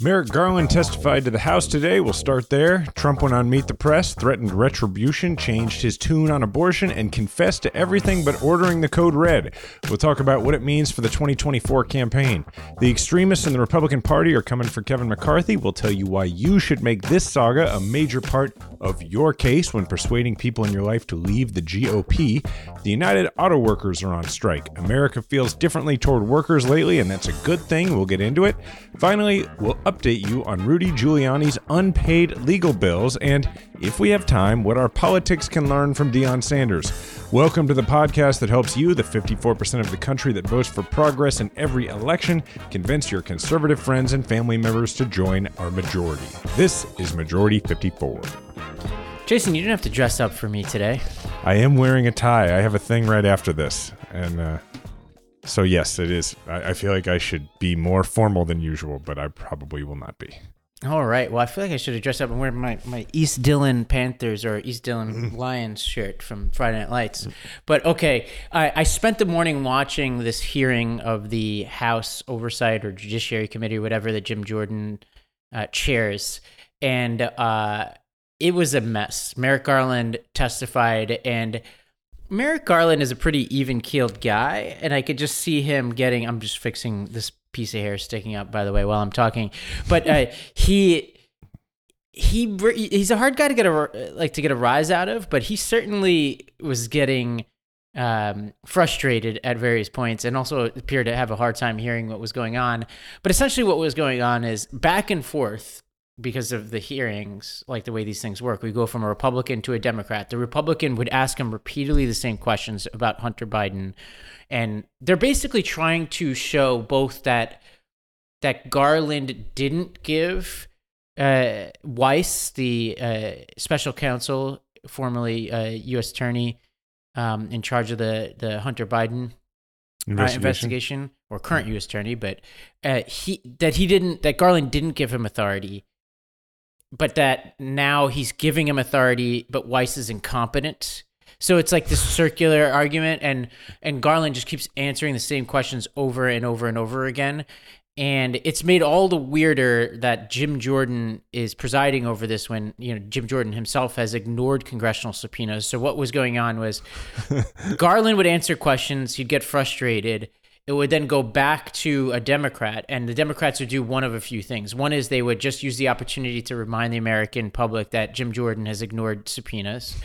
Merrick Garland testified to the House today. We'll start there. Trump went on Meet the Press, threatened retribution, changed his tune on abortion, and confessed to everything but ordering the code red. We'll talk about what it means for the 2024 campaign. The extremists in the Republican Party are coming for Kevin McCarthy. We'll tell you why you should make this saga a major part of your case when persuading people in your life to leave the GOP. The United Auto Workers are on strike. America feels differently toward workers lately, and that's a good thing. We'll get into it. Finally, we'll update you on Rudy Giuliani's unpaid legal bills and, if we have time, what our politics can learn from Deion Sanders. Welcome to the podcast that helps you, the 54% of the country that votes for progress in every election, convince your conservative friends and family members to join our majority. This is Majority 54. Jason, you didn't have to dress up for me today. I am wearing a tie. I have a thing right after this. And so, yes, it is. I feel like I should be more formal than usual, but I probably will not be. All right. Well, I feel like I should have dressed up and wear my East Dillon Panthers or East Dillon Lions shirt from Friday Night Lights. But, okay, I spent the morning watching this hearing of the House Oversight or Judiciary Committee or whatever that Jim Jordan chairs. And it was a mess. Merrick Garland testified, and Merrick Garland is a pretty even-keeled guy, and I could just see him getting... I'm just fixing this piece of hair sticking up, by the way, while I'm talking. But he's a hard guy to get a rise out of, but he certainly was getting frustrated at various points and also appeared to have a hard time hearing what was going on. But essentially what was going on is back and forth. Because of the hearings, like the way these things work, we go from a Republican to a Democrat. The Republican would ask him repeatedly the same questions about Hunter Biden. And they're basically trying to show both that Garland didn't give Weiss, the special counsel, formerly U.S. attorney in charge of the Hunter Biden investigation, or current U.S. attorney, but that Garland didn't give him authority. But that now he's giving him authority, but Weiss is incompetent. So it's like this circular argument, and Garland just keeps answering the same questions over and over and over again. And it's made all the weirder that Jim Jordan is presiding over this when, Jim Jordan himself has ignored congressional subpoenas. So what was going on was Garland would answer questions, he'd get frustrated. It would then go back to a Democrat, and the Democrats would do one of a few things. One is they would just use the opportunity to remind the American public that Jim Jordan has ignored subpoenas.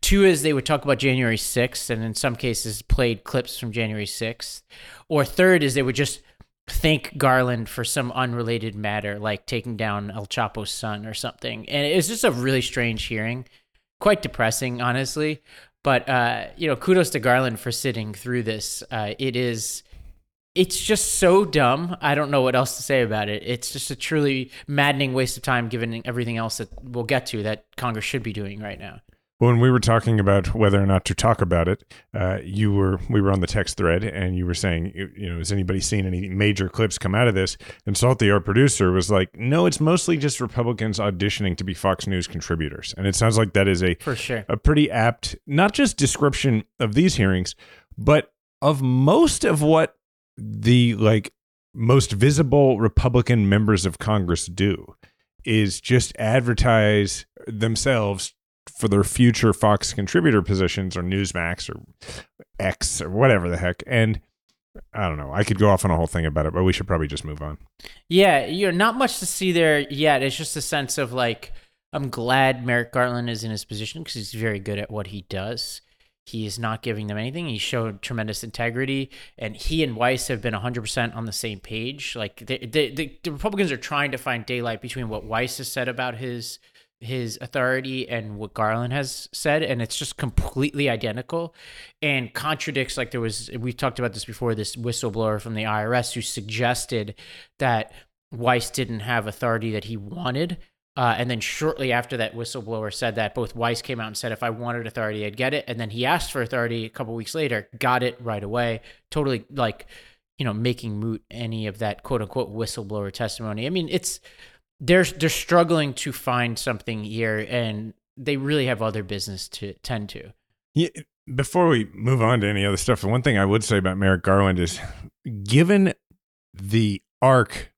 Two is they would talk about January 6th and in some cases played clips from January 6th. Or third is they would just thank Garland for some unrelated matter, like taking down El Chapo's son or something. And it was just a really strange hearing. Quite depressing, honestly. But, kudos to Garland for sitting through this. It's just so dumb. I don't know what else to say about it. It's just a truly maddening waste of time given everything else that we'll get to that Congress should be doing right now. When we were talking about whether or not to talk about it, we were on the text thread and you were saying, has anybody seen any major clips come out of this? And Salty, our producer, was like, no, it's mostly just Republicans auditioning to be Fox News contributors. And it sounds like that is a pretty apt, not just description of these hearings, but of most of what the most visible Republican members of Congress do is just advertise themselves for their future Fox contributor positions or Newsmax or X or whatever the heck. And I don't know. I could go off on a whole thing about it, but we should probably just move on. Yeah, not much to see there yet. It's just a sense of I'm glad Merrick Garland is in his position because he's very good at what he does. He is not giving them anything. He showed tremendous integrity, and he and Weiss have been 100% on the same page. The Republicans are trying to find daylight between what Weiss has said about his authority and what Garland has said, and it's just completely identical and contradicts. We've talked about this before, this whistleblower from the IRS who suggested that Weiss didn't have authority that he wanted. And then shortly after that whistleblower said that, both Weiss came out and said, if I wanted authority, I'd get it. And then he asked for authority a couple weeks later, got it right away, totally making moot any of that quote unquote whistleblower testimony. I mean, they're struggling to find something here, and they really have other business to tend to. Yeah. Before we move on to any other stuff, the one thing I would say about Merrick Garland is given the arc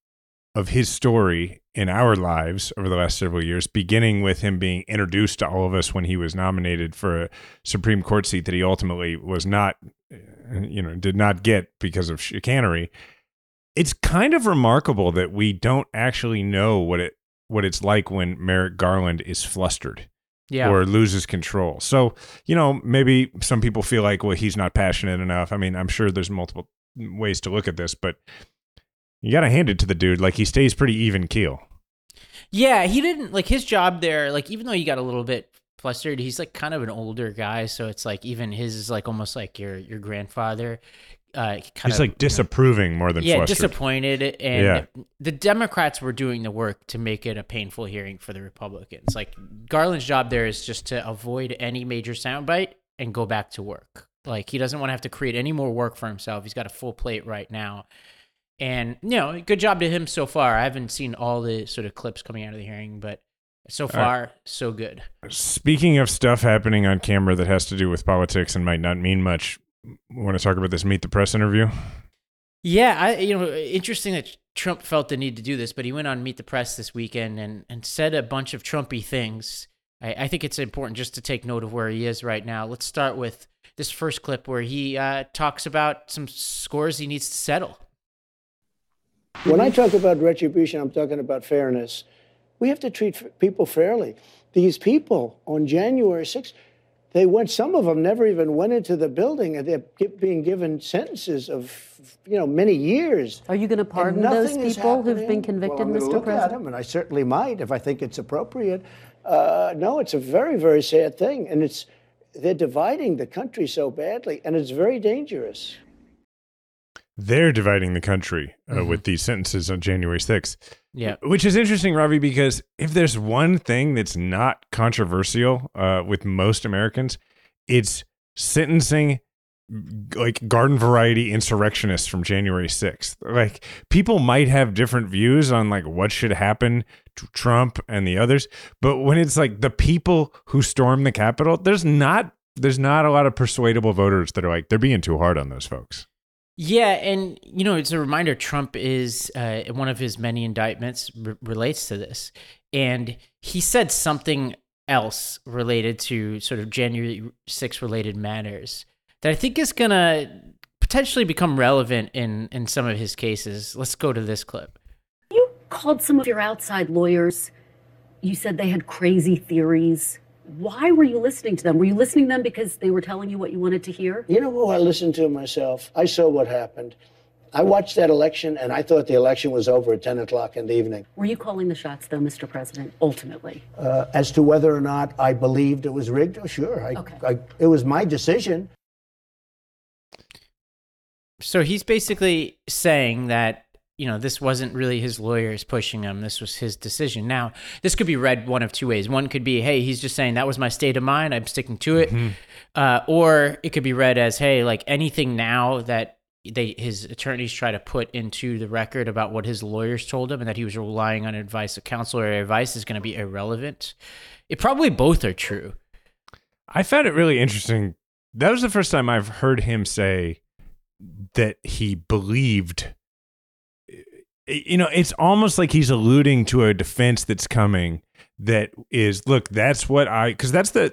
of his story in our lives over the last several years, beginning with him being introduced to all of us when he was nominated for a Supreme Court seat that he ultimately was not, you know, did not get because of chicanery. It's kind of remarkable that we don't actually know what it's like when Merrick Garland is flustered. Yeah. Or loses control. So, you know, maybe some people feel like, well, he's not passionate enough. I mean, I'm sure there's multiple ways to look at this, but you got to hand it to the dude. Like, he stays pretty even keel. Yeah, he didn't, like, his job there, like, even though he got a little bit flustered, he's, like, kind of an older guy. So it's, like, even his is, like, almost like your grandfather. He's like disapproving, you know, more than flustered. Disappointed. And the Democrats were doing the work to make it a painful hearing for the Republicans. Like, Garland's job there is just to avoid any major soundbite and go back to work. Like, he doesn't want to have to create any more work for himself. He's got a full plate right now. And, you know, good job to him so far. I haven't seen all the sort of clips coming out of the hearing, but so far, so good. Speaking of stuff happening on camera that has to do with politics and might not mean much, want to talk about this Meet the Press interview? Yeah, interesting that Trump felt the need to do this, but he went on Meet the Press this weekend and said a bunch of Trumpy things. I think it's important just to take note of where he is right now. Let's start with this first clip where he talks about some scores he needs to settle. When I talk about retribution, I'm talking about fairness. We have to treat people fairly. These people on January 6th, they went, some of them never even went into the building, and they're being given sentences of, you know, many years. Are you going to pardon those people who've been convicted, Mr. President? Well, I'm going to look at them, and I certainly might if I think it's appropriate. No, it's a very, very sad thing, and they're dividing the country so badly, and it's very dangerous. They're dividing the country with these sentences on January 6th. Yeah. Which is interesting, Ravi, because if there's one thing that's not controversial with most Americans, it's sentencing like garden variety insurrectionists from January 6th. Like, people might have different views on like what should happen to Trump and the others, but when it's like the people who stormed the Capitol, there's not a lot of persuadable voters that are like, they're being too hard on those folks. Yeah, and, you know, it's a reminder, Trump is, one of his many indictments relates to this. And he said something else related to sort of January 6th related matters that I think is going to potentially become relevant in some of his cases. Let's go to this clip. You called some of your outside lawyers. You said they had crazy theories. Why were you listening to them? Were you listening to them because they were telling you what you wanted to hear? You know who I listened to myself? I saw what happened. I watched that election, and I thought the election was over at 10 o'clock in the evening. Were you calling the shots, though, Mr. President, ultimately? As to whether or not I believed it was rigged? Oh, sure. It was my decision. So he's basically saying that, you know, this wasn't really his lawyers pushing him. This was his decision. Now, this could be read one of two ways. One could be, hey, he's just saying that was my state of mind. I'm sticking to it. Mm-hmm. Or it could be read as, hey, like anything now that his attorneys try to put into the record about what his lawyers told him and that he was relying on advice of counsel or advice is going to be irrelevant. It probably both are true. I found it really interesting. That was the first time I've heard him say that he believed. You know, it's almost like he's alluding to a defense that's coming that is, look, that's what because that's the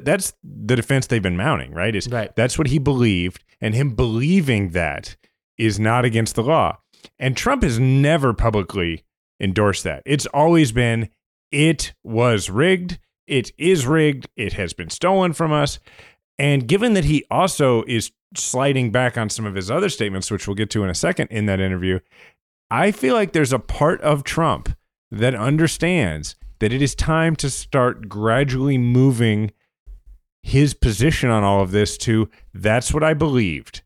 defense they've been mounting, right? That's what he believed, and him believing that is not against the law. And Trump has never publicly endorsed that. It's always been, it was rigged, it is rigged, it has been stolen from us. And given that he also is sliding back on some of his other statements, which we'll get to in a second in that interview, I feel like there's a part of Trump that understands that it is time to start gradually moving his position on all of this to, that's what I believed.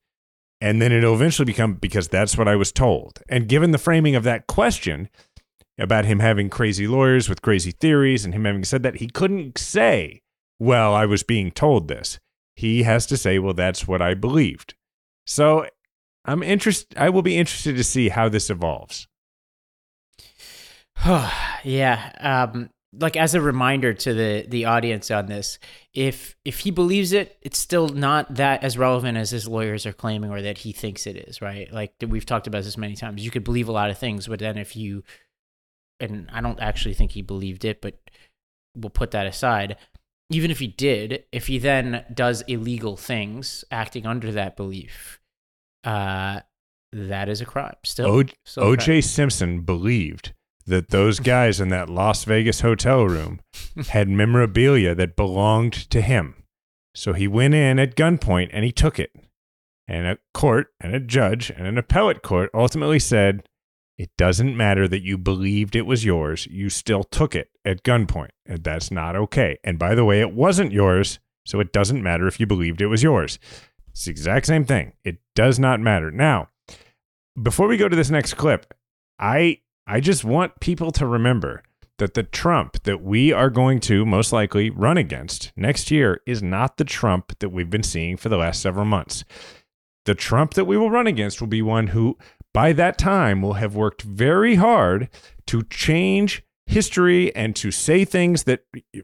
And then it'll eventually become, because that's what I was told. And given the framing of that question about him having crazy lawyers with crazy theories and him having said that, he couldn't say, well, I was being told this. He has to say, well, that's what I believed. So I will be interested to see how this evolves. Yeah. Like, as a reminder to the audience on this, if he believes it, it's still not that as relevant as his lawyers are claiming or that he thinks it is, right? Like, we've talked about this many times. You could believe a lot of things, but then if you and I don't actually think he believed it, but we'll put that aside. Even if he did, if he then does illegal things acting under that belief, that is a crime. Still OJ Simpson believed that those guys in that Las Vegas hotel room had memorabilia that belonged to him. So he went in at gunpoint and he took it. And a court and a judge and an appellate court ultimately said, it doesn't matter that you believed it was yours. You still took it at gunpoint. And that's not okay. And by the way, it wasn't yours. So it doesn't matter if you believed it was yours. It's the exact same thing. It does not matter. Now, before we go to this next clip, I just want people to remember that the Trump that we are going to most likely run against next year is not the Trump that we've been seeing for the last several months. The Trump that we will run against will be one who, by that time, will have worked very hard to change history and to say things that,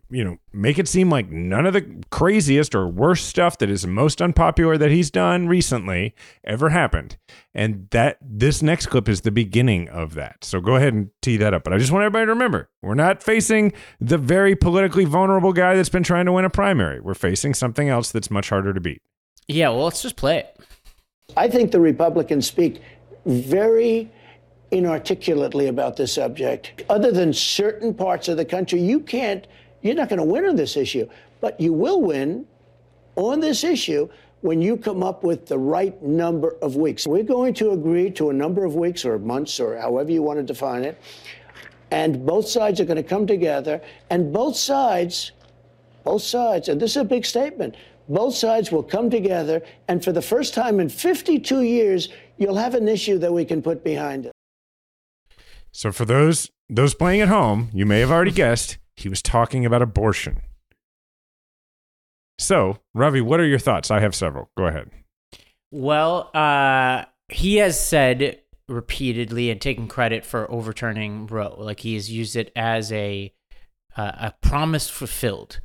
you know, make it seem like none of the craziest or worst stuff that is most unpopular that he's done recently ever happened. And that this next clip is the beginning of that. So go ahead and tee that up. But I just want everybody to remember, we're not facing the very politically vulnerable guy that's been trying to win a primary. We're facing something else that's much harder to beat. Yeah, well, let's just play it. I think the Republicans speak very inarticulately about this subject. Other than certain parts of the country, you're not going to win on this issue, but you will win on this issue when you come up with the right number of weeks. We're going to agree to a number of weeks or months or however you want to define it, and both sides are going to come together, and both sides, and this is a big statement, both sides will come together, and for the first time in 52 years, you'll have an issue that we can put behind us. So for those playing at home, you may have already guessed he was talking about abortion. So, Ravi, what are your thoughts? I have several. Go ahead. Well, he has said repeatedly and taken credit for overturning Roe. Like, he has used it as a promise fulfilled.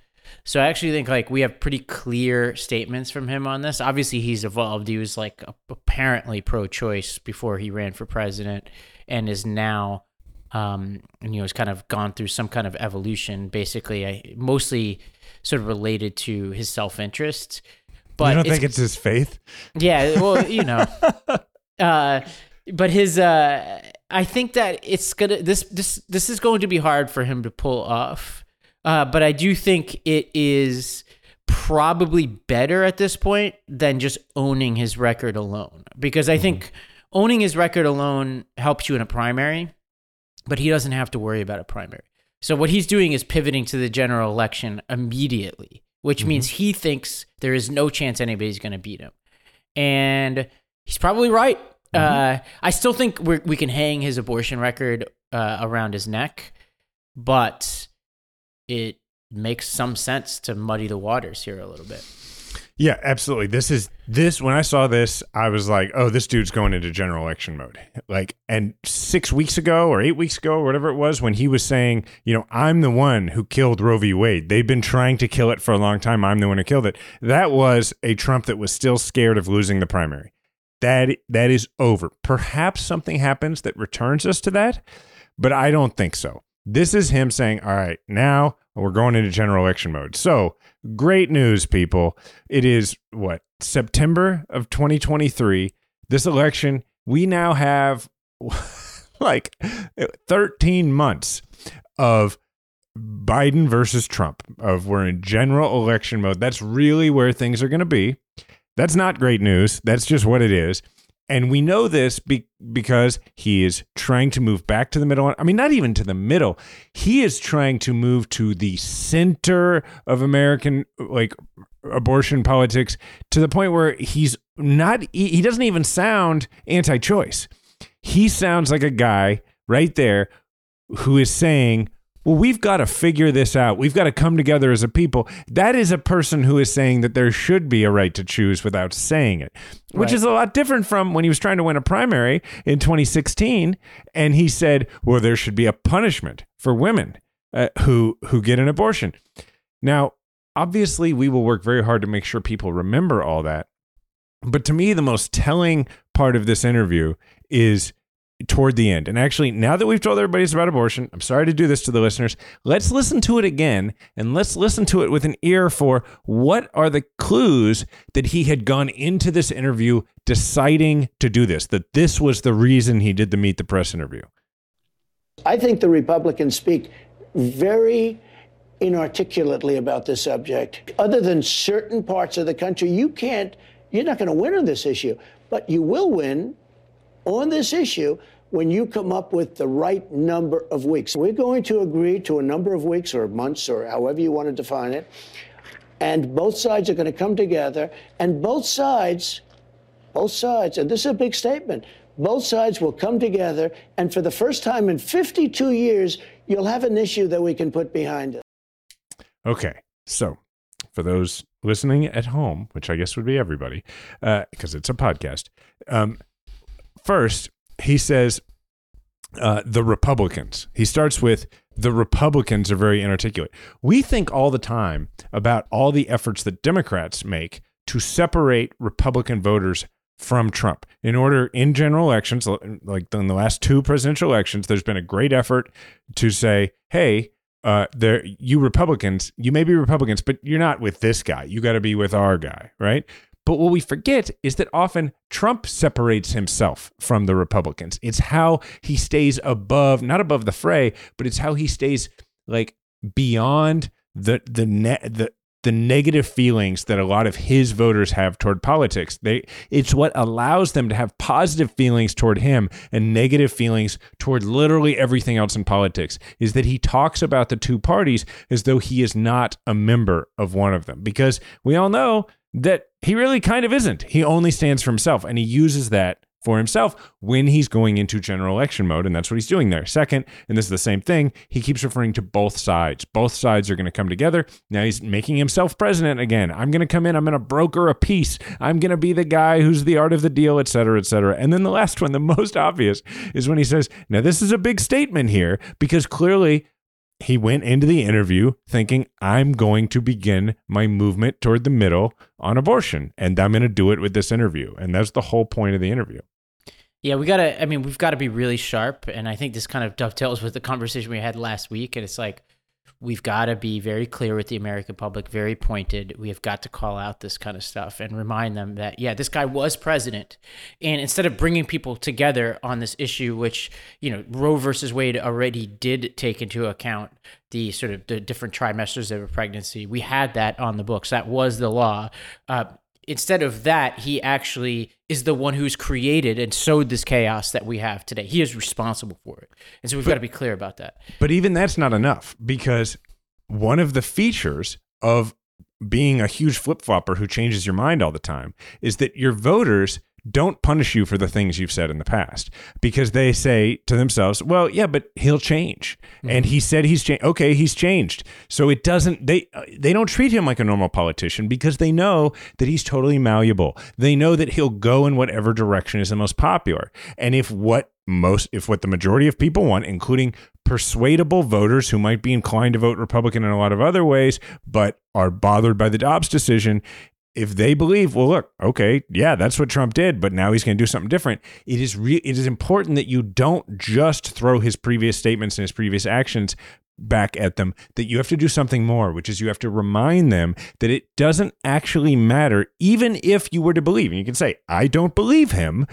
So I actually think, like, we have pretty clear statements from him on this. Obviously, he's evolved. He was, like, apparently pro-choice before he ran for president, and is now, has kind of gone through some kind of evolution, basically, mostly sort of related to his self-interest. But you don't think it's his faith? Yeah, well, but his, I think that it's gonna this is going to be hard for him to pull off. But I do think it is probably better at this point than just owning his record alone, because I think owning his record alone helps you in a primary, but he doesn't have to worry about a primary. So what he's doing is pivoting to the general election immediately, which means he thinks there is no chance anybody's going to beat him. And he's probably right. I still think we can hang his abortion record around his neck, but it makes some sense to muddy the waters here a little bit. Yeah, absolutely. This when I saw this, I was like, oh, this dude's going into general election mode. Like, and 6 weeks ago or 8 weeks ago, or whatever it was, when he was saying, I'm the one who killed Roe v. Wade. They've been trying to kill it for a long time. I'm the one who killed it. That was a Trump that was still scared of losing the primary. That is over. Perhaps something happens that returns us to that, but I don't think so. This is him saying, all right, now we're going into general election mode. So great news, people. It is, September of 2023. This election, we now have like 13 months of Biden versus Trump, of we're in general election mode. That's really where things are going to be. That's not great news. That's just what it is. And we know this because he is trying to move back to the middle. I mean, not even to the middle. He is trying to move to the center of American, like, abortion politics, to the point where he doesn't even sound anti-choice. He sounds like a guy right there who is saying, well, we've got to figure this out. We've got to come together as a people. That is a person who is saying that there should be a right to choose without saying it, which is a lot different from when he was trying to win a primary in 2016. And he said, well, there should be a punishment for women who get an abortion. Now, obviously, we will work very hard to make sure people remember all that. But to me, the most telling part of this interview is toward the end. And actually, now that we've told everybody it's about abortion, I'm sorry to do this to the listeners, let's listen to it again, and let's listen to it with an ear for what are the clues that he had gone into this interview deciding to do this, that this was the reason he did the Meet the Press interview. I think the Republicans speak very inarticulately about this subject. Other than certain parts of the country, you're not going to win on this issue, but you will win on this issue when you come up with the right number of weeks. We're going to agree to a number of weeks or months or however you want to define it, and both sides are going to come together, and both sides, and this is a big statement, both sides will come together, and for the first time in 52 years, you'll have an issue that we can put behind us. Okay, so for those listening at home, which I guess would be everybody, because it's a podcast, first, he says, the Republicans. He starts with, the Republicans are very inarticulate. We think all the time about all the efforts that Democrats make to separate Republican voters from Trump. In order, in general elections, like in the last two presidential elections, there's been a great effort to say, hey, you Republicans, you may be Republicans, but you're not with this guy. You got to be with our guy, right? But what we forget is that often Trump separates himself from the Republicans. It's how he stays above, not above the fray, but it's how he stays like beyond the negative feelings that a lot of his voters have toward politics. It's what allows them to have positive feelings toward him and negative feelings toward literally everything else in politics, is that he talks about the two parties as though he is not a member of one of them, because we all know that he really kind of isn't. He only stands for himself, and he uses that for himself when he's going into general election mode, and that's what he's doing there. Second, and this is the same thing, he keeps referring to both sides. Both sides are going to come together. Now he's making himself president again. I'm going to come in. I'm going to broker a peace. I'm going to be the guy who's the art of the deal, et cetera, et cetera. And then the last one, the most obvious, is when he says, now this is a big statement here, because clearly he went into the interview thinking, I'm going to begin my movement toward the middle on abortion, and I'm going to do it with this interview. And that's the whole point of the interview. Yeah, we've got to be really sharp. And I think this kind of dovetails with the conversation we had last week. And it's like, we've got to be very clear with the American public, very pointed. We have got to call out this kind of stuff and remind them that, yeah, this guy was president. And instead of bringing people together on this issue, which, you know, Roe versus Wade already did take into account the sort of the different trimesters of a pregnancy, we had that on the books. That was the law. Instead of that, he actually is the one who's created and sowed this chaos that we have today. He is responsible for it. And so we've got to be clear about that. But even that's not enough, because one of the features of being a huge flip-flopper who changes your mind all the time is that your voters don't punish you for the things you've said in the past, because they say to themselves, well, yeah, but he'll change. Mm-hmm. And he said he's changed. Okay, he's changed. So it doesn't, they don't treat him like a normal politician, because they know that he's totally malleable. They know that he'll go in whatever direction is the most popular. And if what the majority of people want, including persuadable voters who might be inclined to vote Republican in a lot of other ways, but are bothered by the Dobbs decision, if they believe, well, look, okay, yeah, that's what Trump did, but now he's going to do something different. It is important that you don't just throw his previous statements and his previous actions back at them, that you have to do something more, which is you have to remind them that it doesn't actually matter, even if you were to believe. And you can say, I don't believe him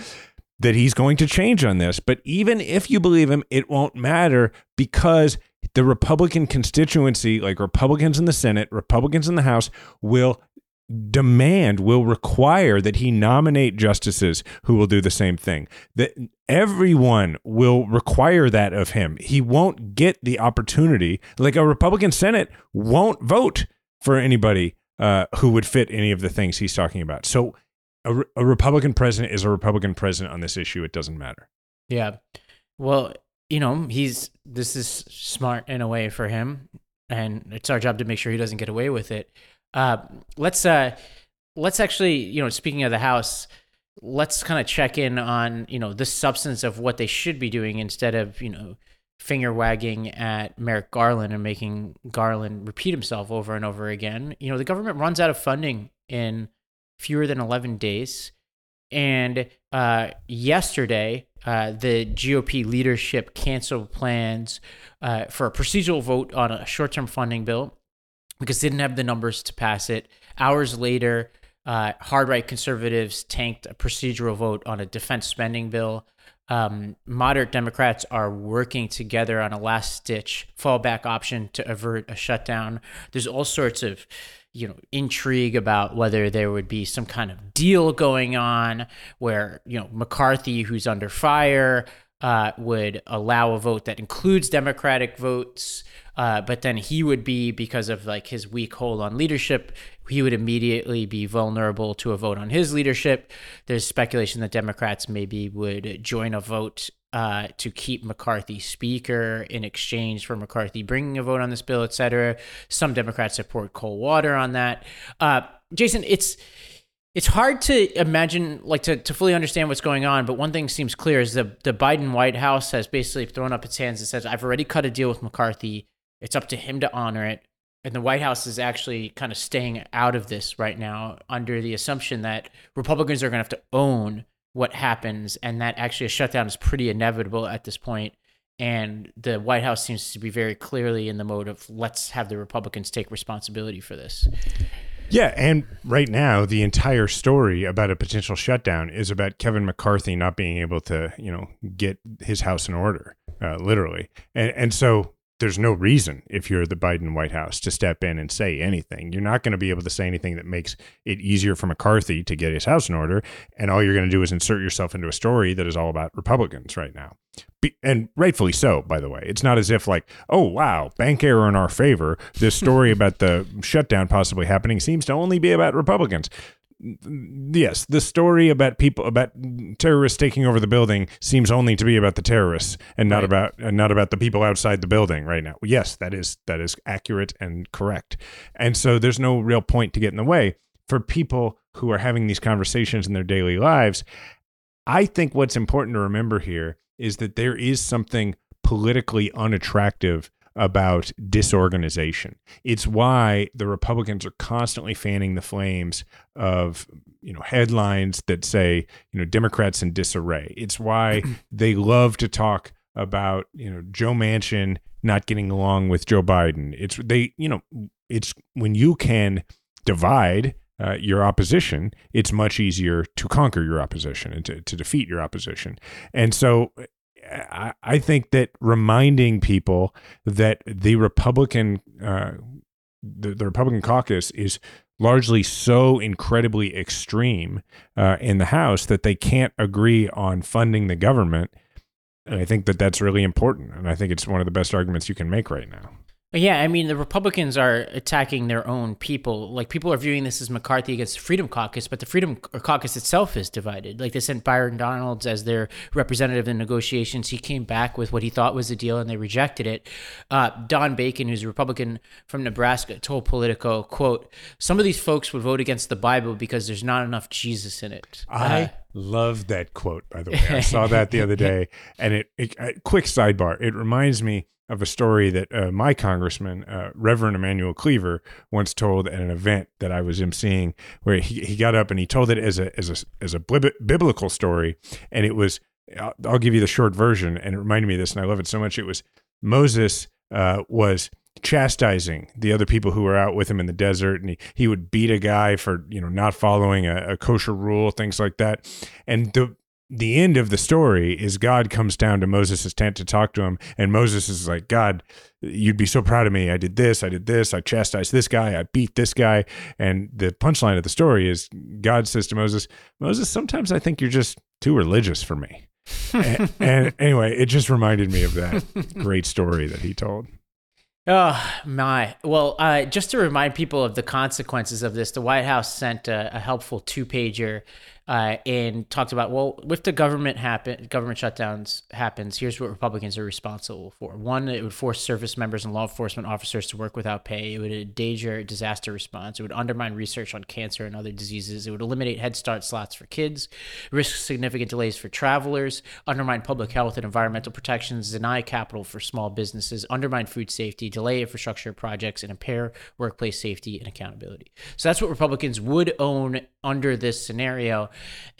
that he's going to change on this, but even if you believe him, it won't matter, because the Republican constituency, like Republicans in the Senate, Republicans in the House, will require that he nominate justices who will do the same thing. That everyone will require that of him. He won't get the opportunity. Like, a Republican Senate won't vote for anybody who would fit any of the things he's talking about. So a Republican president is a Republican president on this issue. It doesn't matter. Yeah. Well, you know, this is smart in a way for him, and it's our job to make sure he doesn't get away with it. Let's actually, you know, speaking of the House, let's kind of check in on, you know, the substance of what they should be doing, instead of, you know, finger wagging at Merrick Garland and making Garland repeat himself over and over again. You know, the government runs out of funding in fewer than 11 days. And yesterday, the GOP leadership canceled plans for a procedural vote on a short-term funding bill because they didn't have the numbers to pass it. Hours later, hard right conservatives tanked a procedural vote on a defense spending bill. Moderate Democrats are working together on a last-ditch fallback option to avert a shutdown. There's all sorts of, intrigue about whether there would be some kind of deal going on where, McCarthy, who's under fire, would allow a vote that includes Democratic votes, but then he would be, because of his weak hold on leadership, he would immediately be vulnerable to a vote on his leadership. There's speculation that Democrats maybe would join a vote to keep McCarthy speaker in exchange for McCarthy bringing a vote on this bill, et cetera. Some Democrats support cold water on that. Jason, it's hard to imagine, to fully understand what's going on, but one thing seems clear is the Biden White House has basically thrown up its hands and says, I've already cut a deal with McCarthy. It's up to him to honor it. And the White House is actually kind of staying out of this right now under the assumption that Republicans are going to have to own what happens, and that actually a shutdown is pretty inevitable at this point. And the White House seems to be very clearly in the mode of let's have the Republicans take responsibility for this. Yeah, and right now, the entire story about a potential shutdown is about Kevin McCarthy not being able to, get his house in order, literally. And so there's no reason, if you're the Biden White House, to step in and say anything. You're not going to be able to say anything that makes it easier for McCarthy to get his house in order, and all you're going to do is insert yourself into a story that is all about Republicans right now. And rightfully so, by the way. It's not as if oh, wow, bank error in our favor. This story about the shutdown possibly happening seems to only be about Republicans. Yes, the story about terrorists taking over the building seems only to be about the terrorists and not about the people outside the building right now. Yes, that is accurate and correct. And so there's no real point to get in the way for people who are having these conversations in their daily lives. I think what's important to remember here is that there is something politically unattractive about disorganization. It's why the Republicans are constantly fanning the flames of, headlines that say, Democrats in disarray. It's why they love to talk about, Joe Manchin not getting along with Joe Biden. It's when you can divide your opposition, it's much easier to conquer your opposition and to defeat your opposition. And so I think that reminding people that the Republican caucus is largely so incredibly extreme in the House that they can't agree on funding the government, I think that that's really important. And I think it's one of the best arguments you can make right now. Yeah, the Republicans are attacking their own people. People are viewing this as McCarthy against the Freedom Caucus, but the Freedom Caucus itself is divided. They sent Byron Donalds as their representative in negotiations. He came back with what he thought was a deal, and they rejected it. Don Bacon, who's a Republican from Nebraska, told Politico, quote, some of these folks would vote against the Bible because there's not enough Jesus in it. I love that quote, by the way. I saw that the other day, and quick sidebar, it reminds me of a story that my congressman, Reverend Emmanuel Cleaver, once told at an event that I was emceeing, where he got up and he told it as a biblical story. And it was, I'll give you the short version, and it reminded me of this, and I love it so much. It was Moses was chastising the other people who were out with him in the desert, and he would beat a guy for not following a kosher rule, things like that. And the end of the story is God comes down to Moses' tent to talk to him. And Moses is like, God, you'd be so proud of me. I did this. I chastised this guy. I beat this guy. And the punchline of the story is God says to Moses, sometimes I think you're just too religious for me. and anyway, it just reminded me of that great story that he told. Oh, my. Well, just to remind people of the consequences of this, the White House sent a helpful two-pager and talked about, if the government shutdowns happens, here's what Republicans are responsible for. One, it would force service members and law enforcement officers to work without pay. It would endanger disaster response. It would undermine research on cancer and other diseases. It would eliminate Head Start slots for kids, risk significant delays for travelers, undermine public health and environmental protections, deny capital for small businesses, undermine food safety, delay infrastructure projects, and impair workplace safety and accountability. So that's what Republicans would own under this scenario.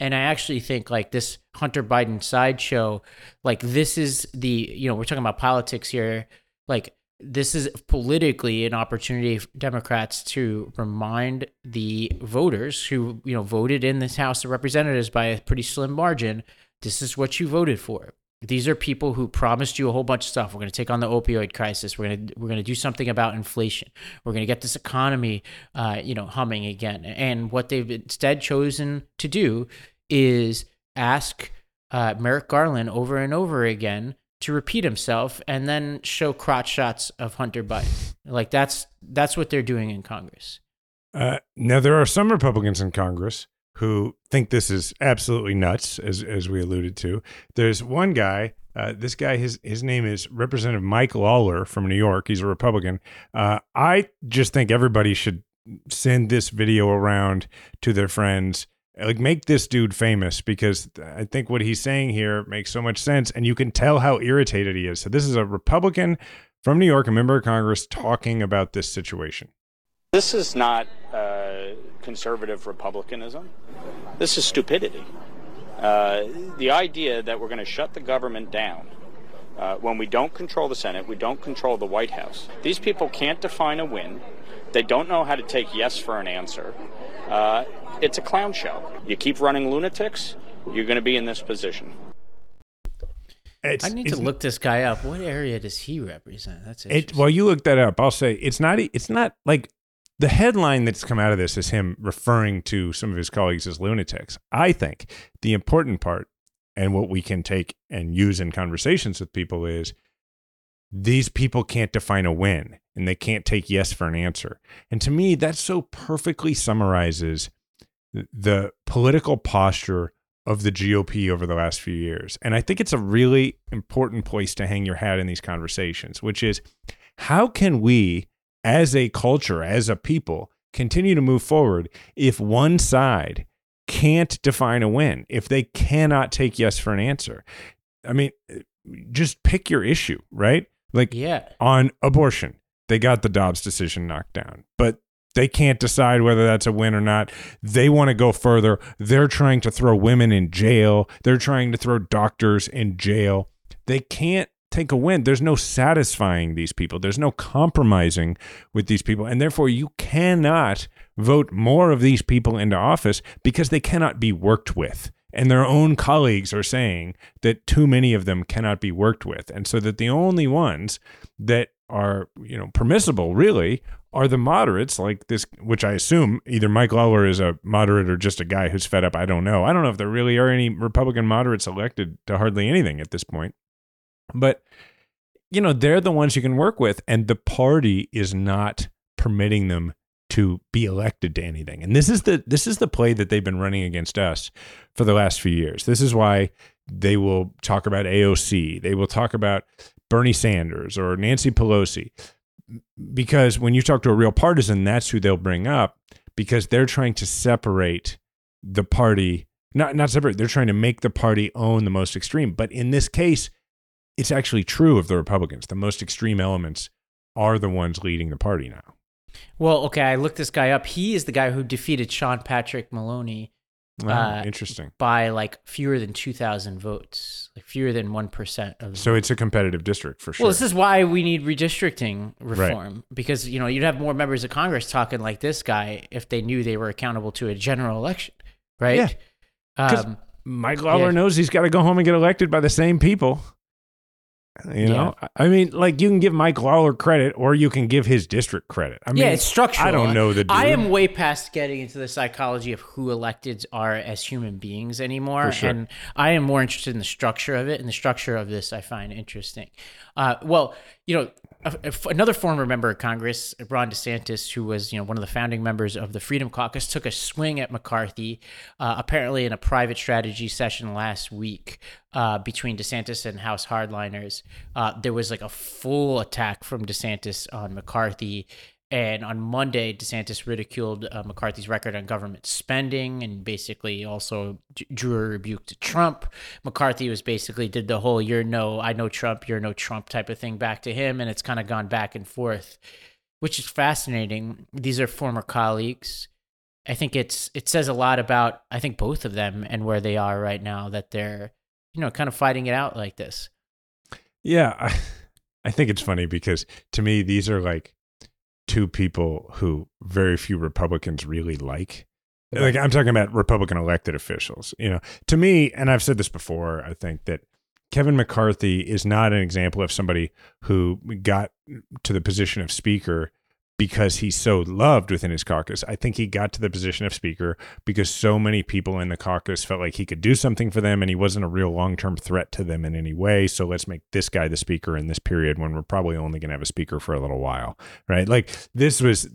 And I actually think like this Hunter Biden sideshow, like this is the, you know, we're talking about politics here. Like this is politically an opportunity for Democrats to remind the voters who, you know, voted in this House of Representatives by a pretty slim margin. This is what you voted for. These are people who promised you a whole bunch of stuff. We're going to take on the opioid crisis. We're going to do something about inflation. We're going to get this economy, humming again. And what they've instead chosen to do is ask Merrick Garland over and over again to repeat himself, and then show crotch shots of Hunter Biden. Like that's what they're doing in Congress. Now there are some Republicans in Congress who think this is absolutely nuts, as we alluded to. There's one guy, this guy, his name is Representative Mike Lawler from New York. He's a Republican. I just think everybody should send this video around to their friends. Like, make this dude famous, because I think what he's saying here makes so much sense, and you can tell how irritated he is. So this is a Republican from New York, a member of Congress, talking about this situation. This is not conservative Republicanism. This is stupidity. The idea that we're going to shut the government down when we don't control the Senate, we don't control the White House. These people can't define a win. They don't know how to take yes for an answer. It's a clown show. You keep running lunatics, you're going to be in this position. I need to look this guy up. What area does he represent? That's it. Well, you look that up. I'll say it's not like the headline that's come out of this is him referring to some of his colleagues as lunatics. I think the important part, and what we can take and use in conversations with people, is these people can't define a win, and they can't take yes for an answer. And to me, that so perfectly summarizes the political posture of the GOP over the last few years. And I think it's a really important place to hang your hat in these conversations, which is, how can we as a culture, as a people, continue to move forward if one side can't define a win, if they cannot take yes for an answer? I mean, just pick your issue, right? Like, yeah. On abortion, they got the Dobbs decision knocked down, but they can't decide whether that's a win or not. They want to go further. They're trying to throw women in jail. They're trying to throw doctors in jail. They can't take a win. There's no satisfying these people. There's no compromising with these people. And therefore, you cannot vote more of these people into office because they cannot be worked with. And their own colleagues are saying that too many of them cannot be worked with. And so that the only ones that are, you know, permissible really are the moderates like this, which I assume either Mike Lawler is a moderate or just a guy who's fed up. I don't know. I don't know if there really are any Republican moderates elected to hardly anything at this point. But, you know, they're the ones you can work with, and the party is not permitting them to be elected to anything. And this is the play that they've been running against us for the last few years. This is why they will talk about AOC. They will talk about Bernie Sanders or Nancy Pelosi, because when you talk to a real partisan, that's who they'll bring up, because they're trying to separate the party, not separate. They're trying to make the party own the most extreme. But in this case, it's actually true of the Republicans. The most extreme elements are the ones leading the party now. Well, okay, I looked this guy up. He is the guy who defeated Sean Patrick Maloney. Interesting. By like fewer than 2,000 votes, like fewer than 1% of. So it's a competitive district for sure. Well, this is why we need redistricting reform, right? Because, you know, you'd have more members of Congress talking like this guy if they knew they were accountable to a general election, right? Yeah. Mike Lawler knows he's got to go home and get elected by the same people. You know, yeah. I mean, like, you can give Mike Lawler credit, or you can give his district credit. I mean, yeah, it's structural. I don't know the dude. I am way past getting into the psychology of who electeds are as human beings anymore. Sure. And I am more interested in the structure of it, and the structure of this I find interesting. Well, you know, another former member of Congress, Ron DeSantis, who was, you know, one of the founding members of the Freedom Caucus, took a swing at McCarthy, apparently in a private strategy session last week. Between DeSantis and House hardliners, there was like a full attack from DeSantis on McCarthy. And on Monday, DeSantis ridiculed McCarthy's record on government spending, and basically also drew a rebuke to Trump. McCarthy was basically did the whole I know Trump, you're no Trump type of thing back to him. And it's kind of gone back and forth, which is fascinating. These are former colleagues. I think it says a lot about, I think, both of them and where they are right now, that they're, you know, kind of fighting it out like this. Yeah. I think it's funny because, to me, these are like two people who very few Republicans really like. Like, I'm talking about Republican elected officials, you know, to me. And I've said this before, I think that Kevin McCarthy is not an example of somebody who got to the position of speaker because he's so loved within his caucus. I think he got to the position of speaker because so many people in the caucus felt like he could do something for them and he wasn't a real long-term threat to them in any way. So let's make this guy the speaker in this period when we're probably only going to have a speaker for a little while, right? Like, this was,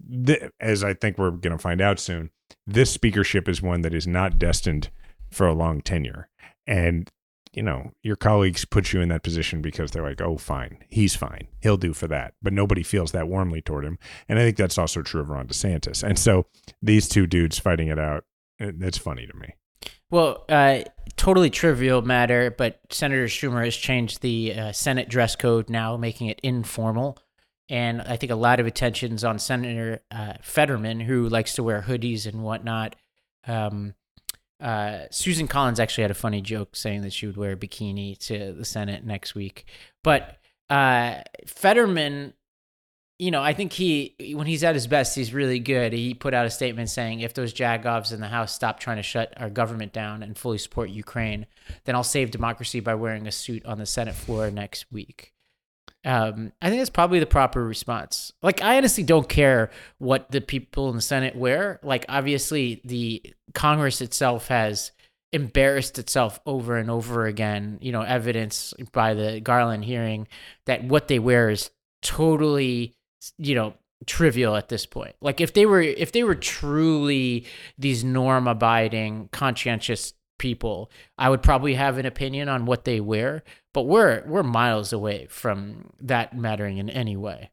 as I think we're going to find out soon, this speakership is one that is not destined for a long tenure. And, you know, your colleagues put you in that position because they're like, oh, fine, he's fine, he'll do for that. But nobody feels that warmly toward him. And I think that's also true of Ron DeSantis. And so these two dudes fighting it out, that's funny to me. Well, totally trivial matter, but Senator Schumer has changed the Senate dress code now, making it informal. And I think a lot of attention's on Senator Fetterman, who likes to wear hoodies and whatnot. Susan Collins actually had a funny joke saying that she would wear a bikini to the Senate next week. But Fetterman, you know, I think when he's at his best, he's really good. He put out a statement saying, if those jagoffs in the House stop trying to shut our government down and fully support Ukraine, then I'll save democracy by wearing a suit on the Senate floor next week. I think that's probably the proper response. Like, I honestly don't care what the people in the Senate wear. Like, obviously, the Congress itself has embarrassed itself over and over again, you know, evidence by the Garland hearing that what they wear is totally, you know, trivial at this point. Like, if they were truly these norm-abiding, conscientious people, I would probably have an opinion on what they wear, but we're miles away from that mattering in any way.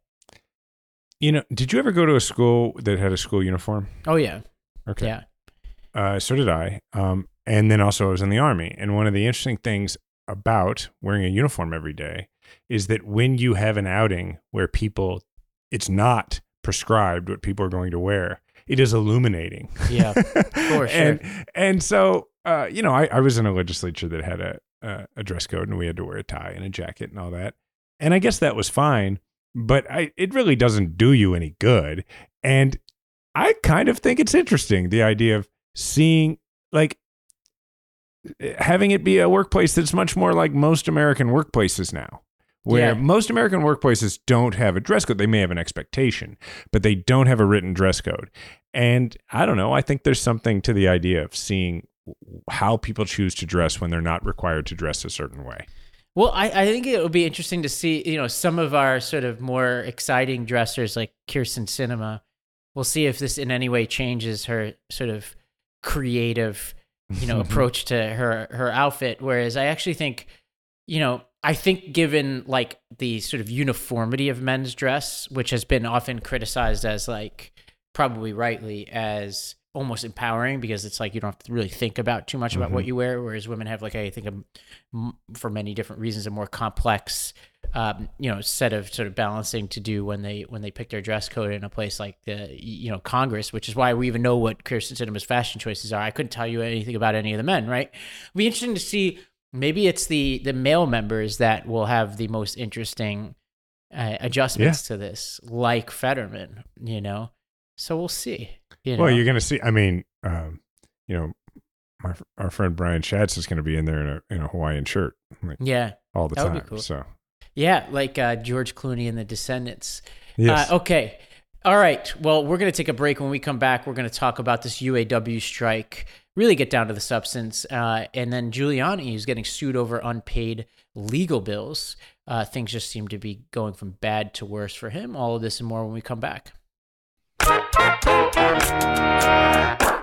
You know, did you ever go to a school that had a school uniform? Oh yeah. Okay. Yeah. So did I. And then also I was in the Army. And one of the interesting things about wearing a uniform every day is that when you have an outing where people, it's not prescribed what people are going to wear, it is illuminating. Yeah, for sure. And so, you know, I was in a legislature that had a dress code, and we had to wear a tie and a jacket and all that. And I guess that was fine, but it really doesn't do you any good. And I kind of think it's interesting, the idea of seeing, like, having it be a workplace that's much more like most American workplaces now, where most American workplaces don't have a dress code. They may have an expectation, but they don't have a written dress code. And I don't know, I think there's something to the idea of seeing how people choose to dress when they're not required to dress a certain way. Well, I think it would be interesting to see, you know, some of our sort of more exciting dressers like Kirsten Sinema. We'll see if this in any way changes her sort of creative, you know, approach to her outfit. Whereas I actually think, you know, I think given like the sort of uniformity of men's dress, which has been often criticized as, like, probably rightly, as almost empowering, because it's like you don't have to really think about too much about what you wear, whereas women have, like, I think for many different reasons, a more complex you know, set of sort of balancing to do when they pick their dress code in a place like the, you know, Congress, which is why we even know what Kirsten Sinema's fashion choices are. I couldn't tell you anything about any of the men, right? It'd be interesting to see. Maybe it's the male members that will have the most interesting adjustments to this, like Fetterman, you know. So we'll see. You know? Well, you're going to see. I mean, you know, our friend Brian Schatz is going to be in there in a Hawaiian shirt. Like, all the time. Cool. So, yeah, like George Clooney in The Descendants. Yes. Okay. All right. Well, we're going to take a break. When we come back, we're going to talk about this UAW strike. Really get down to the substance, and then Giuliani is getting sued over unpaid legal bills. Things just seem to be going from bad to worse for him. All of this and more when we come back.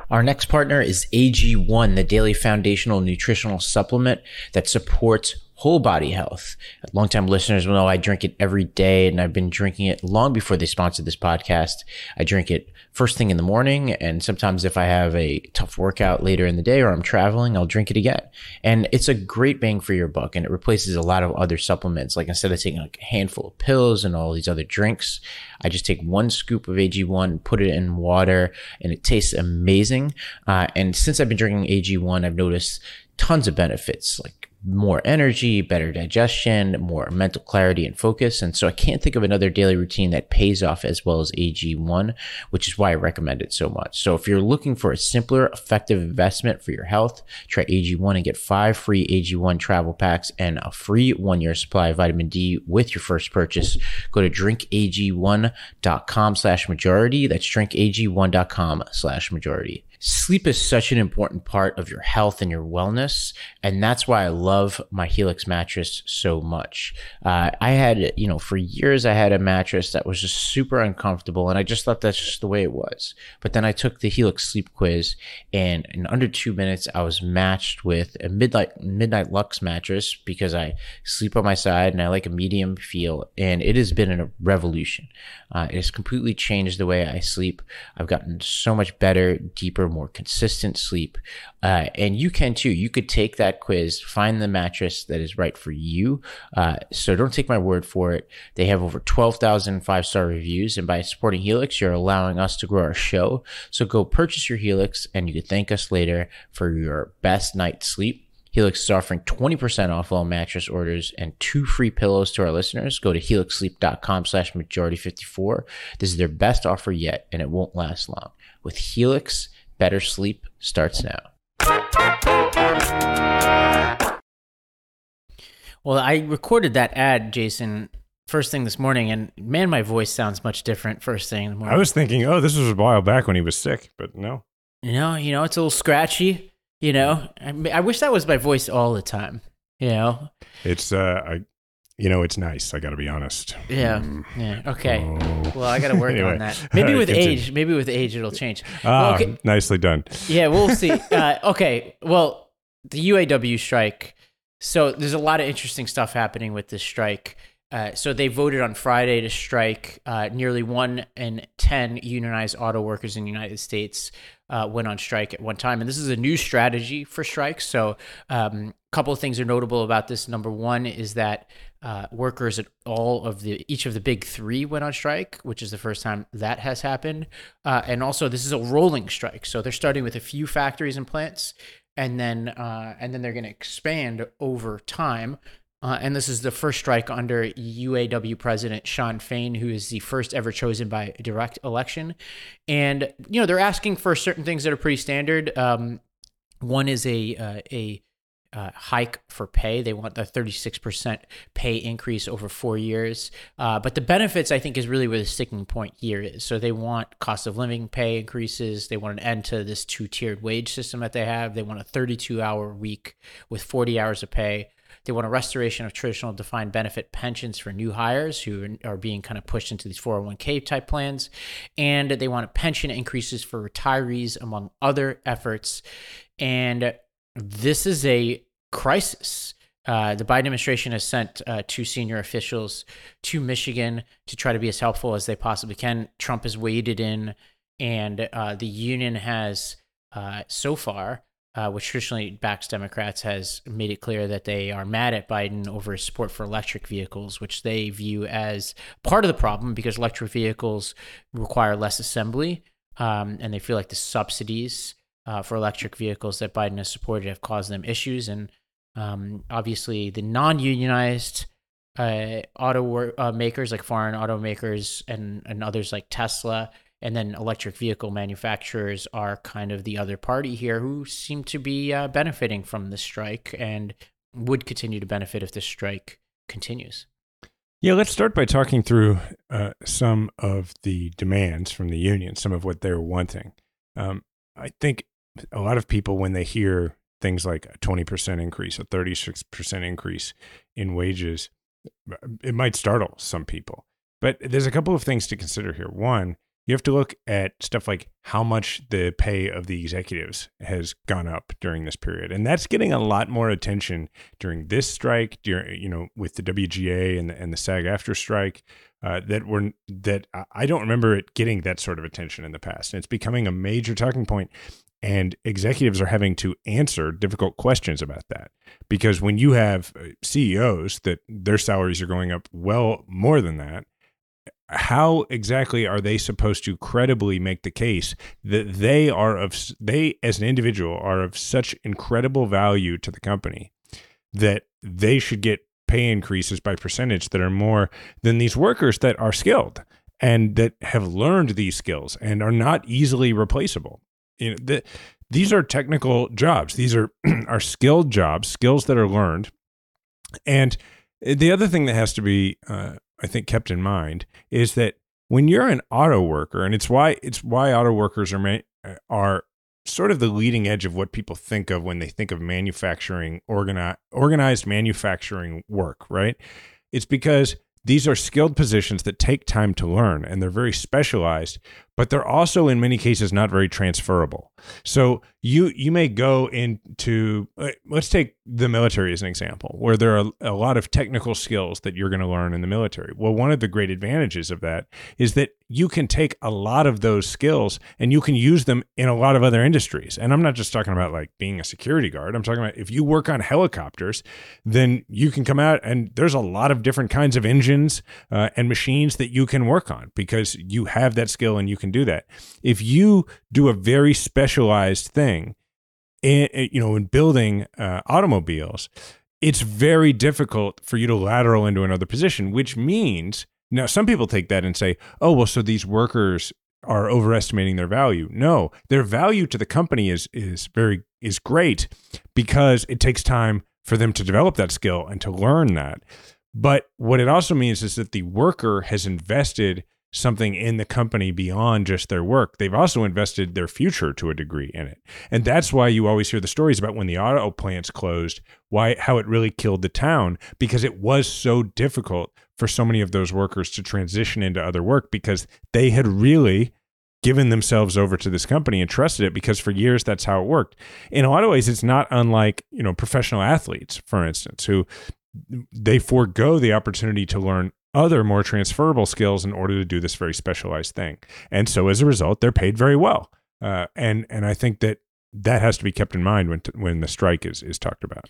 Our next partner is AG1, the daily foundational nutritional supplement that supports whole body health. Longtime listeners will know I drink it every day, and I've been drinking it long before they sponsored this podcast. I drink it first thing in the morning, and sometimes if I have a tough workout later in the day or I'm traveling, I'll drink it again. And it's a great bang for your buck, and it replaces a lot of other supplements. Like instead of taking like a handful of pills and all these other drinks, I just take one scoop of AG1, put it in water, and it tastes amazing. And since I've been drinking AG1, I've noticed tons of benefits, like more energy, better digestion, more mental clarity and focus. And so I can't think of another daily routine that pays off as well as AG1, which is why I recommend it so much. So if you're looking for a simpler, effective investment for your health, try AG1 and get 5 free AG1 travel packs and a free 1-year supply of vitamin D with your first purchase. Go to drinkag1.com/majority. That's drinkag1.com/majority. Sleep is such an important part of your health and your wellness, and that's why I love my Helix mattress so much. I had, for years I had a mattress that was just super uncomfortable, and I just thought that's just the way it was. But then I took the Helix sleep quiz, and in under 2 minutes, I was matched with a midnight luxe mattress because I sleep on my side and I like a medium feel, and it has been a revolution. It has completely changed the way I sleep. I've gotten so much better, deeper, more consistent sleep. And you can too. You could take that quiz, find the mattress that is right for you. So don't take my word for it. They have over 12,000 5-star reviews. And by supporting Helix, you're allowing us to grow our show. So go purchase your Helix and you can thank us later for your best night's sleep. Helix is offering 20% off all mattress orders and 2 free pillows to our listeners. Go to helixsleep.com/majority54. This is their best offer yet, and it won't last long. With Helix, better sleep starts now. Well, I recorded that ad, Jason, first thing this morning, and man, my voice sounds much different first thing in the morning. I was thinking, this was a while back when he was sick, but no. You know, it's a little scratchy, I wish that was my voice all the time, It's, it's nice. I got to be honest. Yeah. Yeah. Okay. Oh. Well, I got to work anyway, on that. Maybe with age, it'll change. Okay. Nicely done. Yeah, we'll see. Okay. Well, the UAW strike. So there's a lot of interesting stuff happening with this strike. So they voted on Friday to strike. Nearly 1 in 10 unionized auto workers in the United States went on strike at one time. And this is a new strategy for strikes. So a couple of things are notable about this. Number one is that workers at each of the big three went on strike, which is the first time that has happened. And also this is a rolling strike. So they're starting with a few factories and plants, and then they're going to expand over time. And this is the first strike under UAW President Sean Fain, who is the first ever chosen by a direct election. And, they're asking for certain things that are pretty standard. One is a hike for pay. They want the 36% pay increase over 4 years. But the benefits, I think, is really where the sticking point here is. So they want cost of living pay increases. They want an end to this 2-tiered wage system that they have. They want a 32-hour week with 40 hours of pay. They want a restoration of traditional defined benefit pensions for new hires who are being kind of pushed into these 401k type plans. And they want pension increases for retirees, among other efforts. And this is a crisis. The Biden administration has sent 2 senior officials to Michigan to try to be as helpful as they possibly can. Trump has waded in, and the union has so far, which traditionally backs Democrats, has made it clear that they are mad at Biden over his support for electric vehicles, which they view as part of the problem because electric vehicles require less assembly, and they feel like the subsidies for electric vehicles that Biden has supported have caused them issues. And obviously the non-unionized auto makers, like foreign automakers and others like Tesla, and then electric vehicle manufacturers are kind of the other party here who seem to be benefiting from this strike and would continue to benefit if this strike continues. Yeah, let's start by talking through some of the demands from the union, some of what they're wanting. I think a lot of people, when they hear things like a 20% increase, a 36% increase in wages, it might startle some people. But there's a couple of things to consider here. One, you have to look at stuff like how much the pay of the executives has gone up during this period. And that's getting a lot more attention during this strike, during, you know, with the WGA and the SAG-AFTRA strike, that I don't remember it getting that sort of attention in the past. And it's becoming a major talking point. And executives are having to answer difficult questions about that, because when you have CEOs that their salaries are going up well more than that, how exactly are they supposed to credibly make the case that they as an individual are of such incredible value to the company that they should get pay increases by percentage that are more than these workers that are skilled and that have learned these skills and are not easily replaceable? You know, these are technical jobs. These are skilled jobs, skills that are learned. And the other thing that has to be, I think, kept in mind is that when you're an auto worker, and it's why auto workers are sort of the leading edge of what people think of when they think of manufacturing, organized manufacturing work, right? It's because these are skilled positions that take time to learn, and they're very specialized, but they're also in many cases not very transferable. So you may go into, let's take the military as an example, where there are a lot of technical skills that you're going to learn in the military. Well, one of the great advantages of that is that you can take a lot of those skills and you can use them in a lot of other industries. And I'm not just talking about like being a security guard. I'm talking about if you work on helicopters, then you can come out and there's a lot of different kinds of engines and machines that you can work on because you have that skill and you can do that. If you do a very specialized thing, in building automobiles, it's very difficult for you to lateral into another position, which means now some people take that and say, oh, well, so these workers are overestimating their value. No, their value to the company is great because it takes time for them to develop that skill and to learn that. But what it also means is that the worker has invested something in the company beyond just their work. They've also invested their future to a degree in it. And that's why you always hear the stories about when the auto plants closed, how it really killed the town, because it was so difficult for so many of those workers to transition into other work because they had really given themselves over to this company and trusted it, because for years that's how it worked. In a lot of ways, it's not unlike, professional athletes, for instance, who they forego the opportunity to learn other more transferable skills in order to do this very specialized thing. And so as a result, they're paid very well. And I think that has to be kept in mind when the strike is talked about.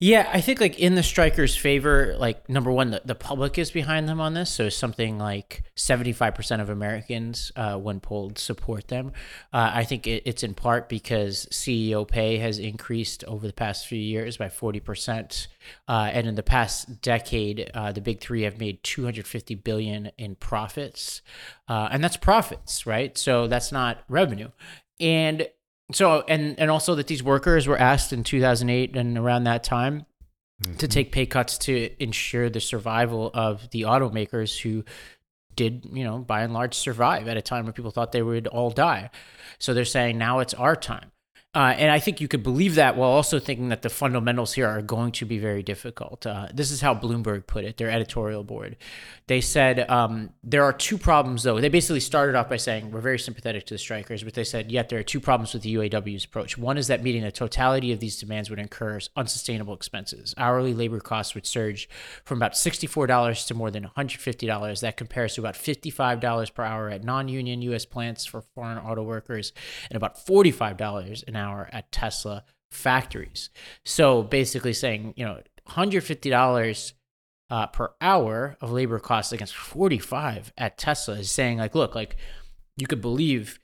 Yeah, I think in the strikers' favor, number one, the public is behind them on this. So something like 75% of Americans, when polled, support them. I think it's in part because CEO pay has increased over the past few years by 40%. And in the past decade, the big three have made $250 billion in profits. And that's profits, right? So that's not revenue. And also that these workers were asked in 2008 and around that time to take pay cuts to ensure the survival of the automakers who did, by and large survive at a time when people thought they would all die. So they're saying now it's our time. And I think you could believe that while also thinking that the fundamentals here are going to be very difficult. This is how Bloomberg put it, their editorial board. They said there are two problems, though. They basically started off by saying we're very sympathetic to the strikers, but they said, yet there are two problems with the UAW's approach. One is that meeting the totality of these demands would incur unsustainable expenses. Hourly labor costs would surge from about $64 to more than $150. That compares to about $55 per hour at non-union U.S. plants for foreign auto workers and about $45 an hour at Tesla factories. So basically saying, $150 per hour of labor costs against $45 at Tesla is saying look, you could believe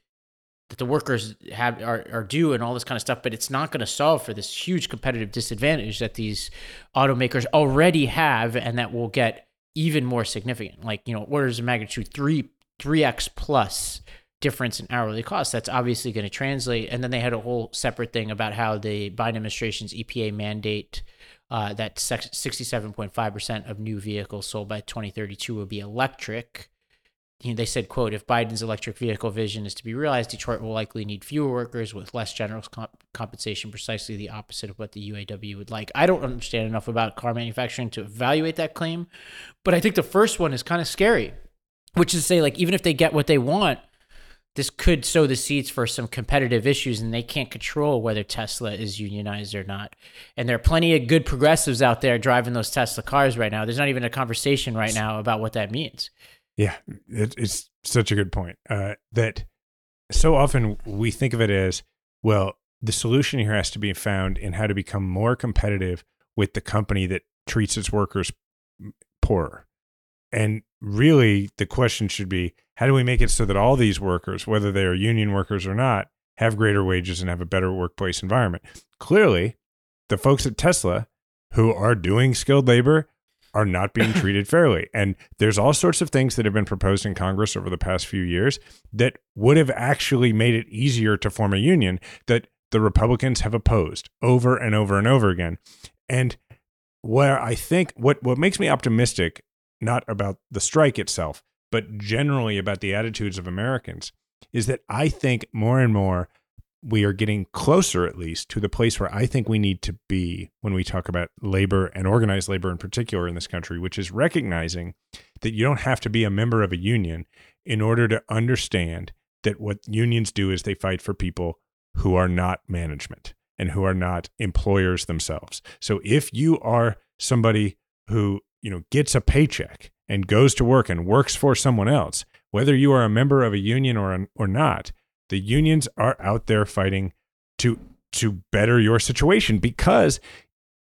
that the workers are due and all this kind of stuff, but it's not going to solve for this huge competitive disadvantage that these automakers already have, and that will get even more significant, orders of magnitude 3x plus difference in hourly costs. That's obviously going to translate. And then they had a whole separate thing about how the Biden administration's EPA mandate that 67.5% of new vehicles sold by 2032 will be electric. They said, quote, if Biden's electric vehicle vision is to be realized, Detroit will likely need fewer workers with less generous compensation, precisely the opposite of what the UAW would like. I don't understand enough about car manufacturing to evaluate that claim, but I think the first one is kind of scary, which is to say, even if they get what they want, this could sow the seeds for some competitive issues, and they can't control whether Tesla is unionized or not. And there are plenty of good progressives out there driving those Tesla cars right now. There's not even a conversation right now about what that means. Yeah, it's such a good point. That so often we think of it as, well, the solution here has to be found in how to become more competitive with the company that treats its workers poorer. And really, the question should be, how do we make it so that all these workers, whether they are union workers or not, have greater wages and have a better workplace environment? Clearly, the folks at Tesla who are doing skilled labor are not being treated fairly. And there's all sorts of things that have been proposed in Congress over the past few years that would have actually made it easier to form a union that the Republicans have opposed over and over and over again. And where I think what makes me optimistic, not about the strike itself, but generally about the attitudes of Americans, is that I think more and more we are getting closer, at least, to the place where I think we need to be when we talk about labor and organized labor in particular in this country, which is recognizing that you don't have to be a member of a union in order to understand that what unions do is they fight for people who are not management and who are not employers themselves. So if you are somebody who, you know, gets a paycheck and goes to work and works for someone else, whether you are a member of a union or not, the unions are out there fighting to better your situation, because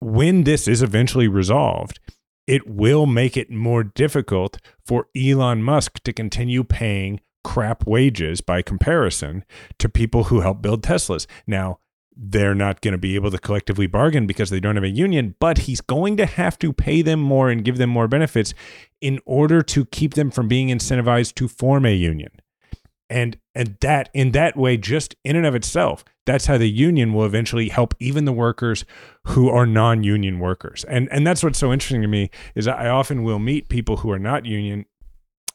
when this is eventually resolved, it will make it more difficult for Elon Musk to continue paying crap wages by comparison to people who help build Teslas. Now, they're not going to be able to collectively bargain because they don't have a union, but he's going to have to pay them more and give them more benefits in order to keep them from being incentivized to form a union. And that, in that way, just in and of itself, that's how the union will eventually help even the workers who are non-union workers. And that's what's so interesting to me, is I often will meet people who are not union,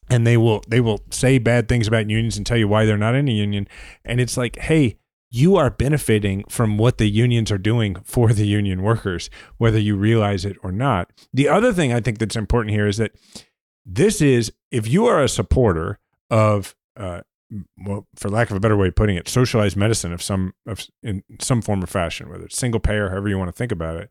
and they will say bad things about unions and tell you why they're not in a union. And it's like, hey, you are benefiting from what the unions are doing for the union workers, whether you realize it or not. The other thing I think that's important here is that this is, if you are a supporter of, well, for lack of a better way of putting it, socialized medicine in some form or fashion, whether it's single payer, however you want to think about it,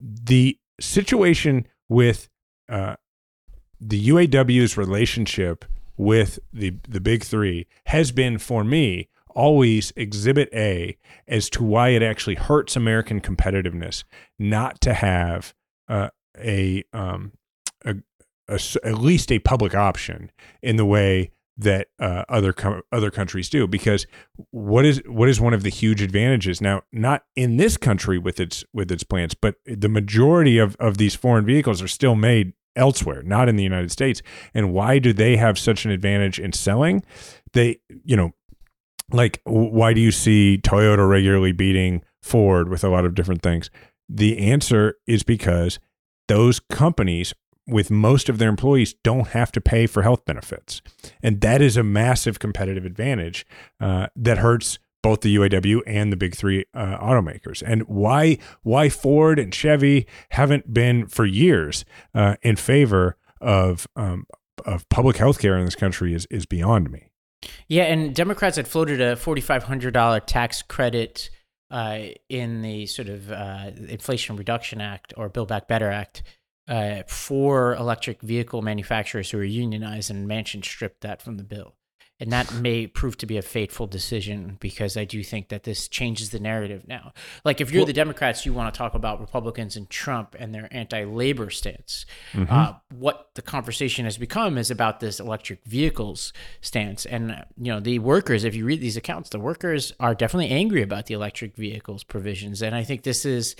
the situation with the UAW's relationship with the big three has been, for me, always exhibit A as to why it actually hurts American competitiveness not to have at least a public option in the way that other countries do. Because what is one of the huge advantages now, not in this country with its plants, but the majority of these foreign vehicles are still made elsewhere, not in the United States. And why do they have such an advantage in selling? They, you know, like, why do you see Toyota regularly beating Ford with a lot of different things? The answer is because those companies, with most of their employees, don't have to pay for health benefits. And that is a massive competitive advantage that hurts both the UAW and the big three automakers. And why Ford and Chevy haven't been for years in favor of public health care in this country is beyond me. Yeah, and Democrats had floated a $4,500 tax credit in the sort of Inflation Reduction Act or Build Back Better Act for electric vehicle manufacturers who are unionized, and Manchin stripped that from the bill. And that may prove to be a fateful decision, because I do think that this changes the narrative now. Like, if you're the Democrats, you want to talk about Republicans and Trump and their anti-labor stance. Mm-hmm. What the conversation has become is about this electric vehicles stance. And, you know, the workers, if you read these accounts, the workers are definitely angry about the electric vehicles provisions. And I think this is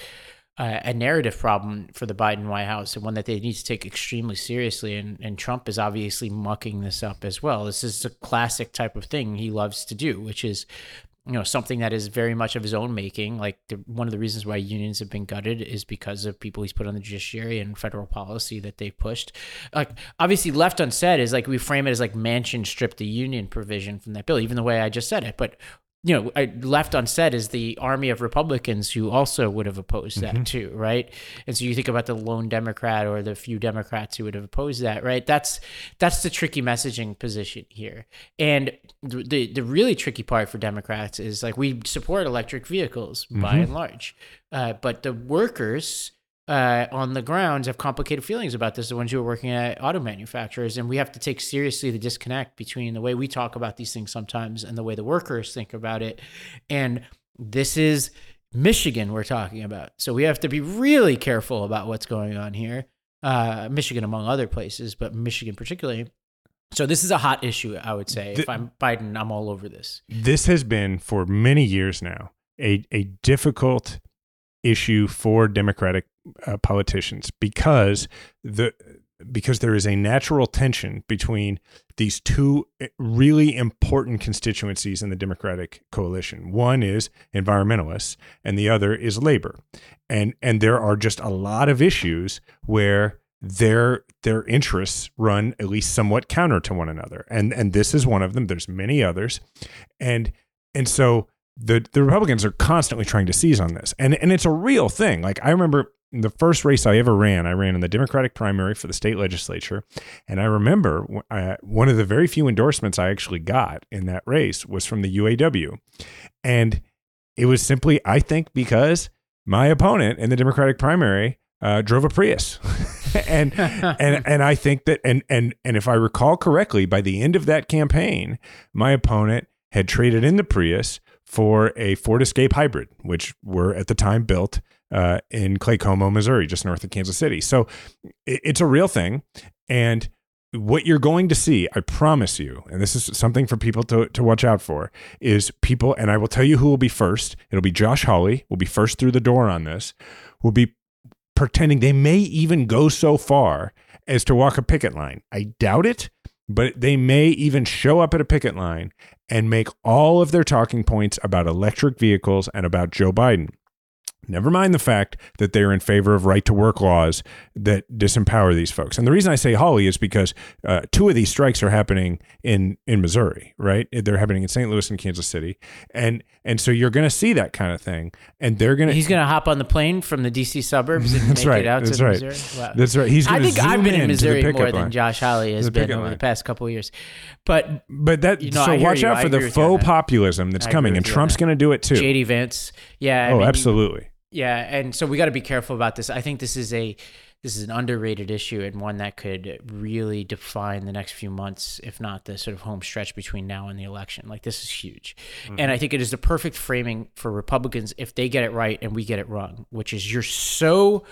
a narrative problem for the Biden White House, and one that they need to take extremely seriously. And Trump is obviously mucking this up as well. This is a classic type of thing he loves to do, which is, you know, something that is very much of his own making. Like, one of the reasons why unions have been gutted is because of people he's put on the judiciary and federal policy that they've pushed. Like, obviously, left unsaid is like, we frame it as like Manchin stripped the union provision from that bill, even the way I just said it. But left unsaid is the army of Republicans who also would have opposed that too, right? And so you think about the lone Democrat or the few Democrats who would have opposed that, right? That's the tricky messaging position here. And the really tricky part for Democrats is, like, we support electric vehicles by and large, but the workers on the grounds have complicated feelings about this, the ones who are working at auto manufacturers. And we have to take seriously the disconnect between the way we talk about these things sometimes and the way the workers think about it. And this is Michigan we're talking about. So we have to be really careful about what's going on here. Michigan, among other places, but Michigan particularly. So this is a hot issue, I would say. If I'm Biden, I'm all over this. This has been for many years now a difficult issue for Democratic politicians, because there is a natural tension between these two really important constituencies in the Democratic coalition. One is environmentalists and the other is labor. And there are just a lot of issues where their interests run at least somewhat counter to one another. And this is one of them. There's many others. And so the Republicans are constantly trying to seize on this. And it's a real thing. Like, I remember the first race I ever ran, I ran in the Democratic primary for the state legislature. And I remember one of the very few endorsements I actually got in that race was from the UAW. And it was simply, I think, because my opponent in the Democratic primary drove a Prius. and I think that, and if I recall correctly, by the end of that campaign, my opponent had traded in the Prius for a Ford Escape Hybrid, which were at the time built in Claycomo, Missouri, just north of Kansas City. So it's a real thing. And what you're going to see, I promise you, and this is something for people to watch out for, is people, and I will tell you who will be first. It'll be Josh Hawley, will be first through the door on this, will be pretending they may even go so far as to walk a picket line. I doubt it, but they may even show up at a picket line and make all of their talking points about electric vehicles and about Joe Biden. Never mind the fact that they're in favor of right-to-work laws that disempower these folks. And the reason I say Hawley is because two of these strikes are happening in Missouri, right? They're happening in St. Louis and Kansas City. And so you're going to see that kind of thing. And they're going to... He's going to hop on the plane from the D.C. suburbs and make it out to Missouri. Wow. That's right. He's going to zoom in. I think I've been in Missouri more than Josh Hawley has been over the past couple of years. But that... So watch out for the faux populism that's coming. And Trump's going to do it too. J.D. Vance. Yeah. Oh, absolutely. Yeah, and so we got to be careful about this. I think this is an underrated issue and one that could really define the next few months, if not the sort of home stretch between now and the election. Like, this is huge. Mm-hmm. And I think it is the perfect framing for Republicans if they get it right and we get it wrong, which is you're so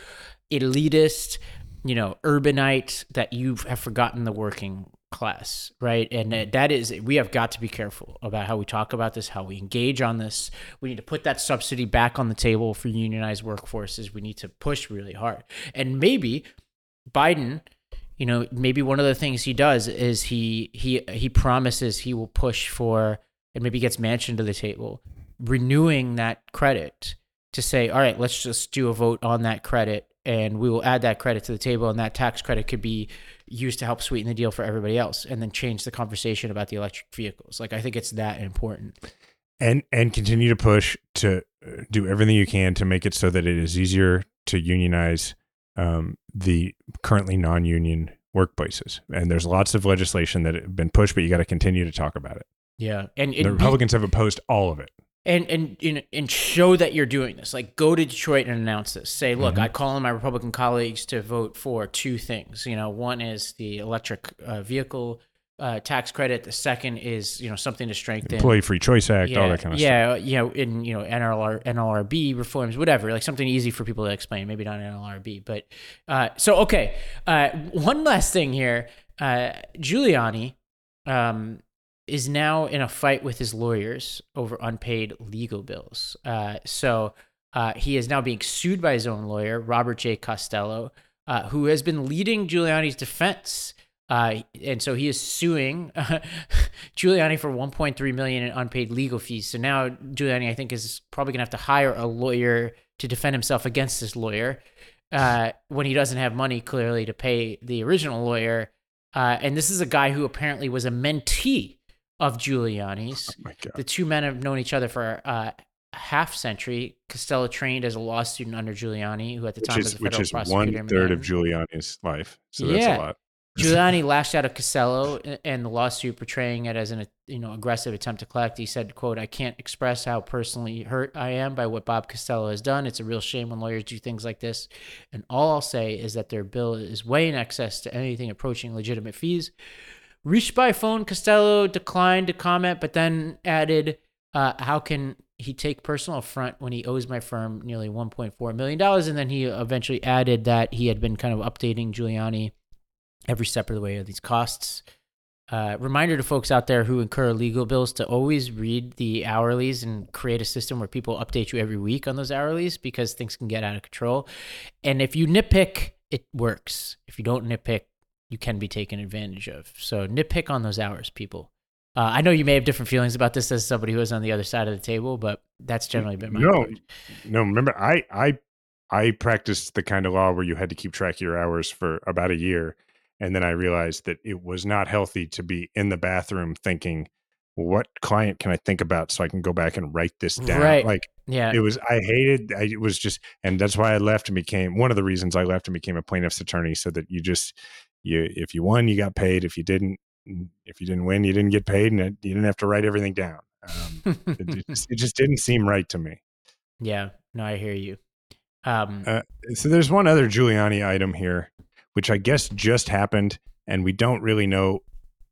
elitist, urbanite, that you have forgotten the working class, right? And that is, we have got to be careful about how we talk about this, how we engage on this. We need to put that subsidy back on the table for unionized workforces. We need to push really hard. And maybe Biden, maybe one of the things he does is he promises he will push for, and maybe gets Manchin to the table, renewing that credit to say, all right, let's just do a vote on that credit. And we will add that credit to the table, and that tax credit could be used to help sweeten the deal for everybody else, and then change the conversation about the electric vehicles. Like, I think it's that important. And continue to push to do everything you can to make it so that it is easier to unionize the currently non-union workplaces. And there's lots of legislation that have been pushed, but you got to continue to talk about it. Yeah, and the Republicans have opposed all of it. And show that you're doing this. Like, go to Detroit and announce this. Say, look, I call on my Republican colleagues to vote for two things. One is the electric vehicle tax credit. The second is something to strengthen Employee Free Choice Act, all that kind of stuff. NLRB reforms, whatever. Like, something easy for people to explain. Maybe not NLRB, but okay. One last thing here. Giuliani. Is now in a fight with his lawyers over unpaid legal bills. So he is now being sued by his own lawyer, Robert J. Costello, who has been leading Giuliani's defense. And so he is suing Giuliani for $1.3 million in unpaid legal fees. So now Giuliani, I think, is probably going to have to hire a lawyer to defend himself against this lawyer when he doesn't have money, clearly, to pay the original lawyer. And this is a guy who apparently was a mentee of Giuliani's. Oh my God. The two men have known each other for half century. Costello trained as a law student under Giuliani, who at the time was a federal prosecutor. Which is 1/3 of Giuliani's life, so that's a lot. Giuliani lashed out at Costello and the lawsuit, portraying it as an aggressive attempt to collect. He said, quote, "I can't express how personally hurt I am by what Bob Costello has done. It's a real shame when lawyers do things like this. And all I'll say is that their bill is way in excess to anything approaching legitimate fees." Reached by phone, Costello declined to comment, but then added, "How can he take personal affront when he owes my firm nearly $1.4 million? And then he eventually added that he had been kind of updating Giuliani every step of the way of these costs. Reminder to folks out there who incur legal bills to always read the hourlies and create a system where people update you every week on those hourlies, because things can get out of control. And if you nitpick, it works. If you don't nitpick, you can be taken advantage of. So nitpick on those hours, people. I know you may have different feelings about this as somebody who is on the other side of the table, but that's generally been my point. No, remember, I practiced the kind of law where you had to keep track of your hours for about a year. And then I realized that it was not healthy to be in the bathroom thinking, what client can I think about so I can go back and write this down? Right. And that's why I left and became, one of the reasons I left and became a plaintiff's attorney, so that if you won, you got paid. If you didn't win, you didn't get paid, and you didn't have to write everything down. It just didn't seem right to me. Yeah, no, I hear you. So there's one other Giuliani item here, which I guess just happened, and we don't really know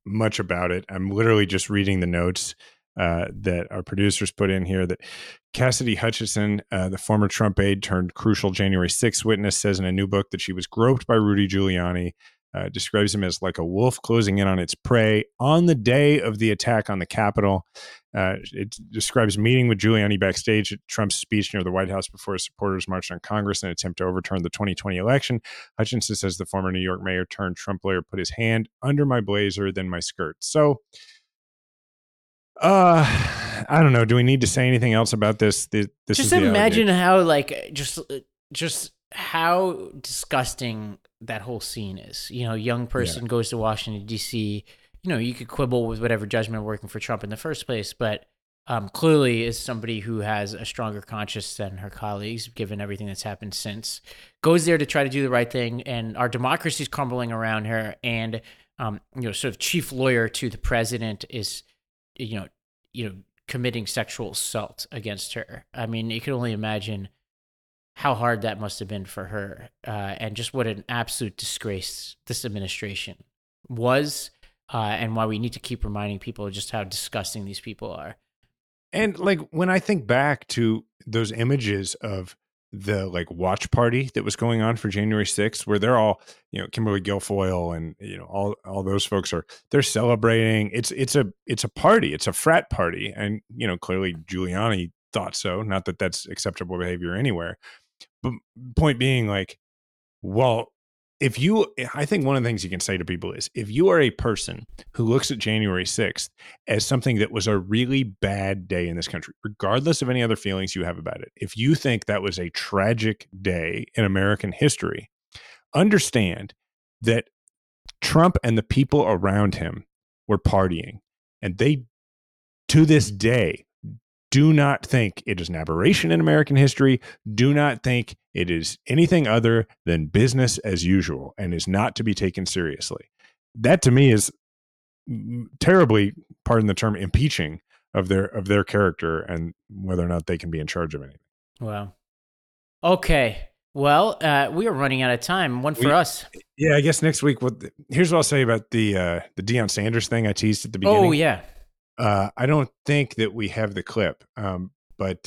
much about it. I'm literally just reading the notes that our producers put in here, that Cassidy Hutchinson, the former Trump aide turned crucial January 6th witness, says in a new book that she was groped by Rudy Giuliani, describes him as like a wolf closing in on its prey on the day of the attack on the Capitol. It describes meeting with Giuliani backstage at Trump's speech near the White House before his supporters marched on Congress in an attempt to overturn the 2020 election. Hutchinson says the former New York mayor turned Trump lawyer put his hand under my blazer, then my skirt. So, I don't know. Do we need to say anything else about this? This just is imagine how just how disgusting that whole scene is. Young person goes to Washington, D.C., you could quibble with whatever judgment working for Trump in the first place, but clearly is somebody who has a stronger conscience than her colleagues, given everything that's happened since, goes there to try to do the right thing, and our democracy's crumbling around her, and sort of chief lawyer to the president is, committing sexual assault against her. I mean, you can only imagine how hard that must have been for her, and just what an absolute disgrace this administration was. And why we need to keep reminding people just how disgusting these people are. And when I think back to those images of the watch party that was going on for January 6th, where they're all, Kimberly Guilfoyle and, all those folks they're celebrating. It's a party. It's a frat party. And, clearly Giuliani thought so. Not that that's acceptable behavior anywhere. But point being, I think one of the things you can say to people is, if you are a person who looks at January 6th as something that was a really bad day in this country, regardless of any other feelings you have about it, if you think that was a tragic day in American history, understand that Trump and the people around him were partying, and they, to this day, do not think it is an aberration in American history. Do not think it is anything other than business as usual and is not to be taken seriously. That to me is terribly, pardon the term, impeaching of their character and whether or not they can be in charge of anything. Wow. Okay. Well, we are running out of time. One for us. Yeah, I guess next week. Here's what I'll say about the Deion Sanders thing I teased at the beginning. Oh, yeah. I don't think that we have the clip, but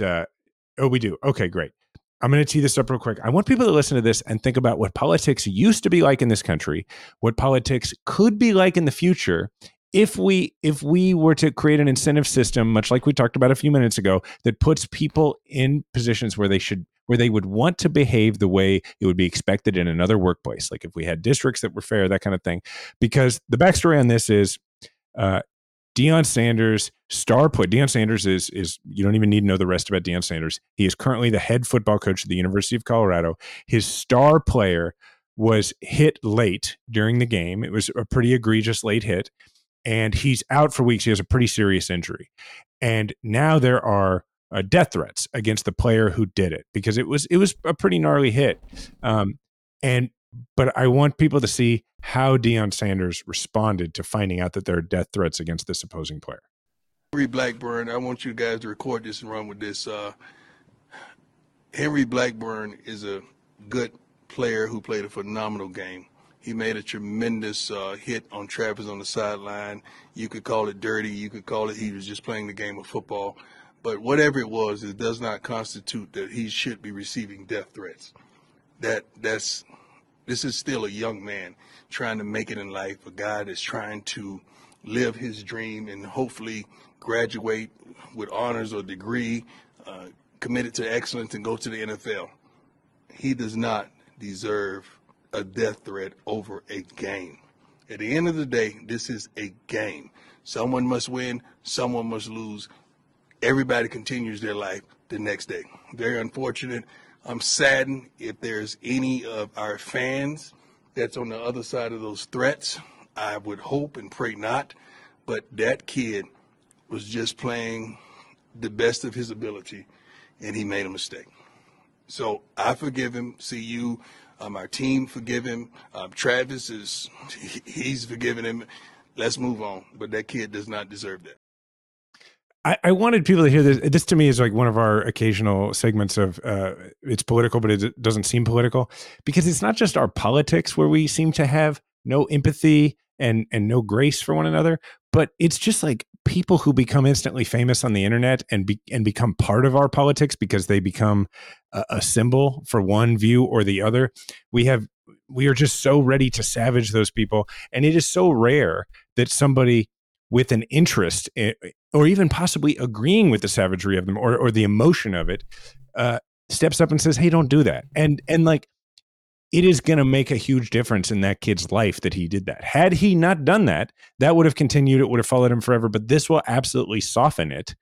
we do. Okay, great. I'm going to tee this up real quick. I want people to listen to this and think about what politics used to be like in this country, what politics could be like in the future if we were to create an incentive system, much like we talked about a few minutes ago, that puts people in positions where they would want to behave the way it would be expected in another workplace, like if we had districts that were fair, that kind of thing. Because the backstory on this is, Deion Sanders, star player. Deion Sanders is you don't even need to know the rest about Deion Sanders. He is currently the head football coach at the University of Colorado. His star player was hit late during the game. It was a pretty egregious late hit. and he's out for weeks. He has a pretty serious injury. And now there are death threats against the player who did it, because it was a pretty gnarly hit. But I want people to see how Deion Sanders responded to finding out that there are death threats against this opposing player. Henry Blackburn, I want you guys to record this and run with this. Henry Blackburn is a good player who played a phenomenal game. He made a tremendous hit on Travis on the sideline. You could call it dirty. You could call it he was just playing the game of football. But whatever it was, it does not constitute that he should be receiving death threats. This is still a young man trying to make it in life, a guy that's trying to live his dream and hopefully graduate with honors or degree, committed to excellence, and go to the NFL. He does not deserve a death threat over a game. At the end of the day, this is a game. Someone must win, someone must lose. Everybody continues their life the next day. Very unfortunate. I'm saddened if there's any of our fans that's on the other side of those threats. I would hope and pray not, but that kid was just playing the best of his ability, and he made a mistake. So I forgive him. See you. Our team forgive him. Travis he's forgiven him. Let's move on. But that kid does not deserve that. I wanted people to hear this. This to me is like one of our occasional segments of it's political, but it doesn't seem political, because it's not just our politics where we seem to have no empathy and no grace for one another, but it's just like people who become instantly famous on the internet and become part of our politics because they become a symbol for one view or the other. We are just so ready to savage those people. And it is so rare that somebody with an interest in, or even possibly agreeing with the savagery of them or the emotion of it, steps up and says, hey, don't do that. And like, it is going to make a huge difference in that kid's life that he did that. Had he not done that, that would have continued. It would have followed him forever, but this will absolutely soften it.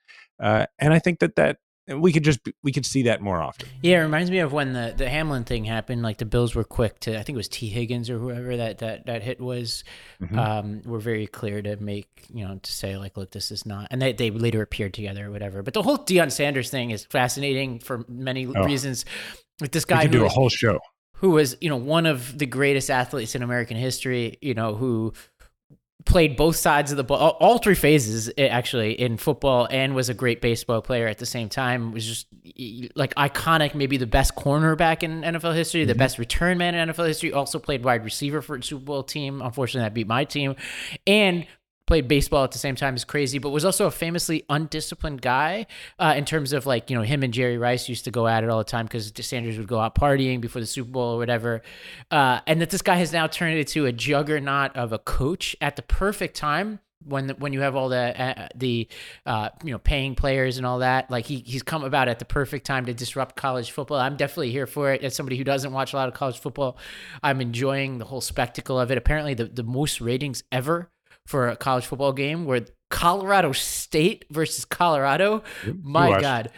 And I think that we could see that more often. Yeah, it reminds me of when the Hamlin thing happened. Like the Bills were quick to, I think it was T. Higgins or whoever that hit was. Mm-hmm. Were very clear to make, to say like, look, this is not. And they later appeared together or whatever. But the whole Deion Sanders thing is fascinating for many reasons. Like this guy, we could do a whole show. Who was, one of the greatest athletes in American history? Who played both sides of the ball, all three phases actually in football, and was a great baseball player at the same time. Was just like iconic, maybe the best cornerback in NFL history, the best return man in NFL history. Also played wide receiver for a Super Bowl team. Unfortunately, that beat my team, and played baseball at the same time is crazy, but was also a famously undisciplined guy in terms of like, him and Jerry Rice used to go at it all the time because Sanders would go out partying before the Super Bowl or whatever. And that this guy has now turned into a juggernaut of a coach at the perfect time when you have all the paying players and all that. Like he's come about at the perfect time to disrupt college football. I'm definitely here for it. As somebody who doesn't watch a lot of college football, I'm enjoying the whole spectacle of it. Apparently the most ratings ever for a college football game where Colorado State versus Colorado. My God.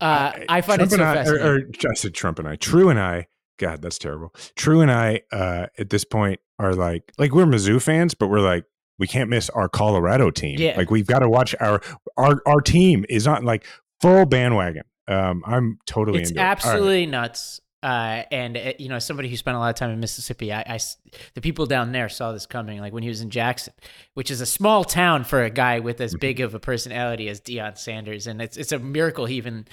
I find Trump it so fascinating. I said Trump and I. True and I. God, that's terrible. True and I at this point are like we're Mizzou fans, but we're like, we can't miss our Colorado team. Yeah. Like we've got to watch our team is on like full bandwagon. I'm totally into it. It's absolutely nuts. And somebody who spent a lot of time in Mississippi, the people down there saw this coming. Like when he was in Jackson, which is a small town for a guy with as big of a personality as Deion Sanders, and it's a miracle he even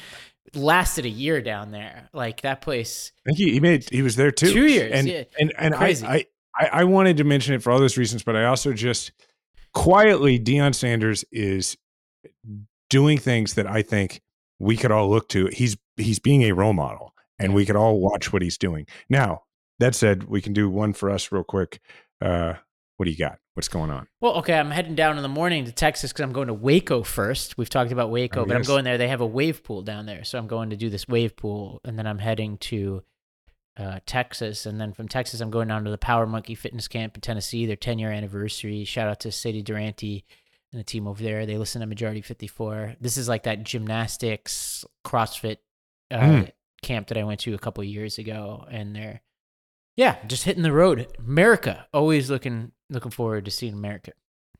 lasted a year down there. Like that place, I think he was there too. 2 years, and crazy. I wanted to mention it for all those reasons, but I also just quietly, Deion Sanders is doing things that I think we could all look to. He's being a role model. And we could all watch what he's doing. Now, that said, we can do one for us real quick. What do you got? What's going on? Well, okay, I'm heading down in the morning to Texas because I'm going to Waco first. We've talked about Waco, but yes. I'm going there. They have a wave pool down there. So I'm going to do this wave pool, and then I'm heading to Texas. And then from Texas, I'm going down to the Power Monkey Fitness Camp in Tennessee, their 10-year anniversary. Shout out to Sadie Durante and the team over there. They listen to Majority 54. This is like that gymnastics, CrossFit camp that I went to a couple of years ago, and they're just hitting the road. America always looking Looking forward to seeing America.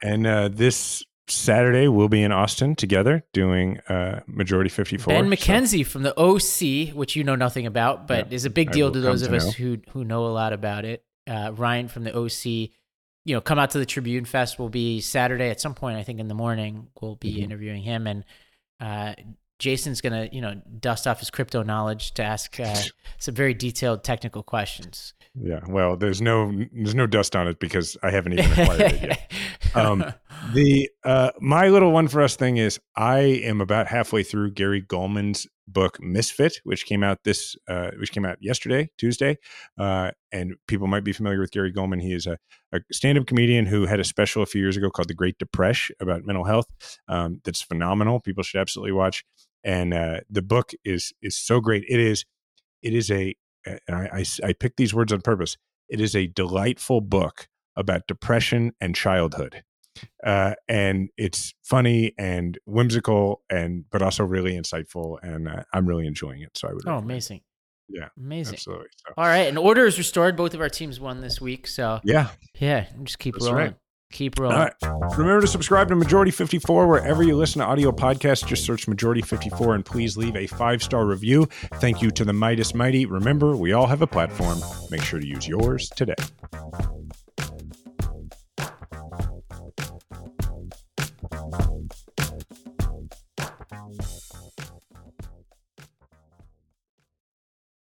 And this Saturday, we'll be in Austin together doing Majority 54. Ben McKenzie from the OC, which you know nothing about, but is a big deal to those of us who know a lot about it. Ryan from the OC, you know, come out to the Tribune Fest. Will be Saturday at some point, I think in the morning, we'll be interviewing him. And Jason's going to, you know, dust off his crypto knowledge to ask some very detailed technical questions. Yeah, well, there's no dust on it because I haven't even acquired it yet. My little one for us thing is I am about halfway through Gary Goldman's book Misfit, which came out yesterday, Tuesday. And people might be familiar with Gary Goldman. He is a stand-up comedian who had a special a few years ago called The Great Depression about mental health. That's phenomenal. People should absolutely watch. And the book is so great. I picked these words on purpose. It is a delightful book about depression and childhood. And it's funny and whimsical, but also really insightful. And I'm really enjoying it. So I would. Oh, amazing. Yeah. Amazing. Absolutely. So. All right. And order is restored. Both of our teams won this week. So yeah. Just keep rolling. Right. Keep rolling. All right. Remember to subscribe to Majority 54 wherever you listen to audio podcasts. Just search Majority 54 and please leave a 5-star review. Thank you to the Midas Mighty. Remember, we all have a platform. Make sure to use yours today.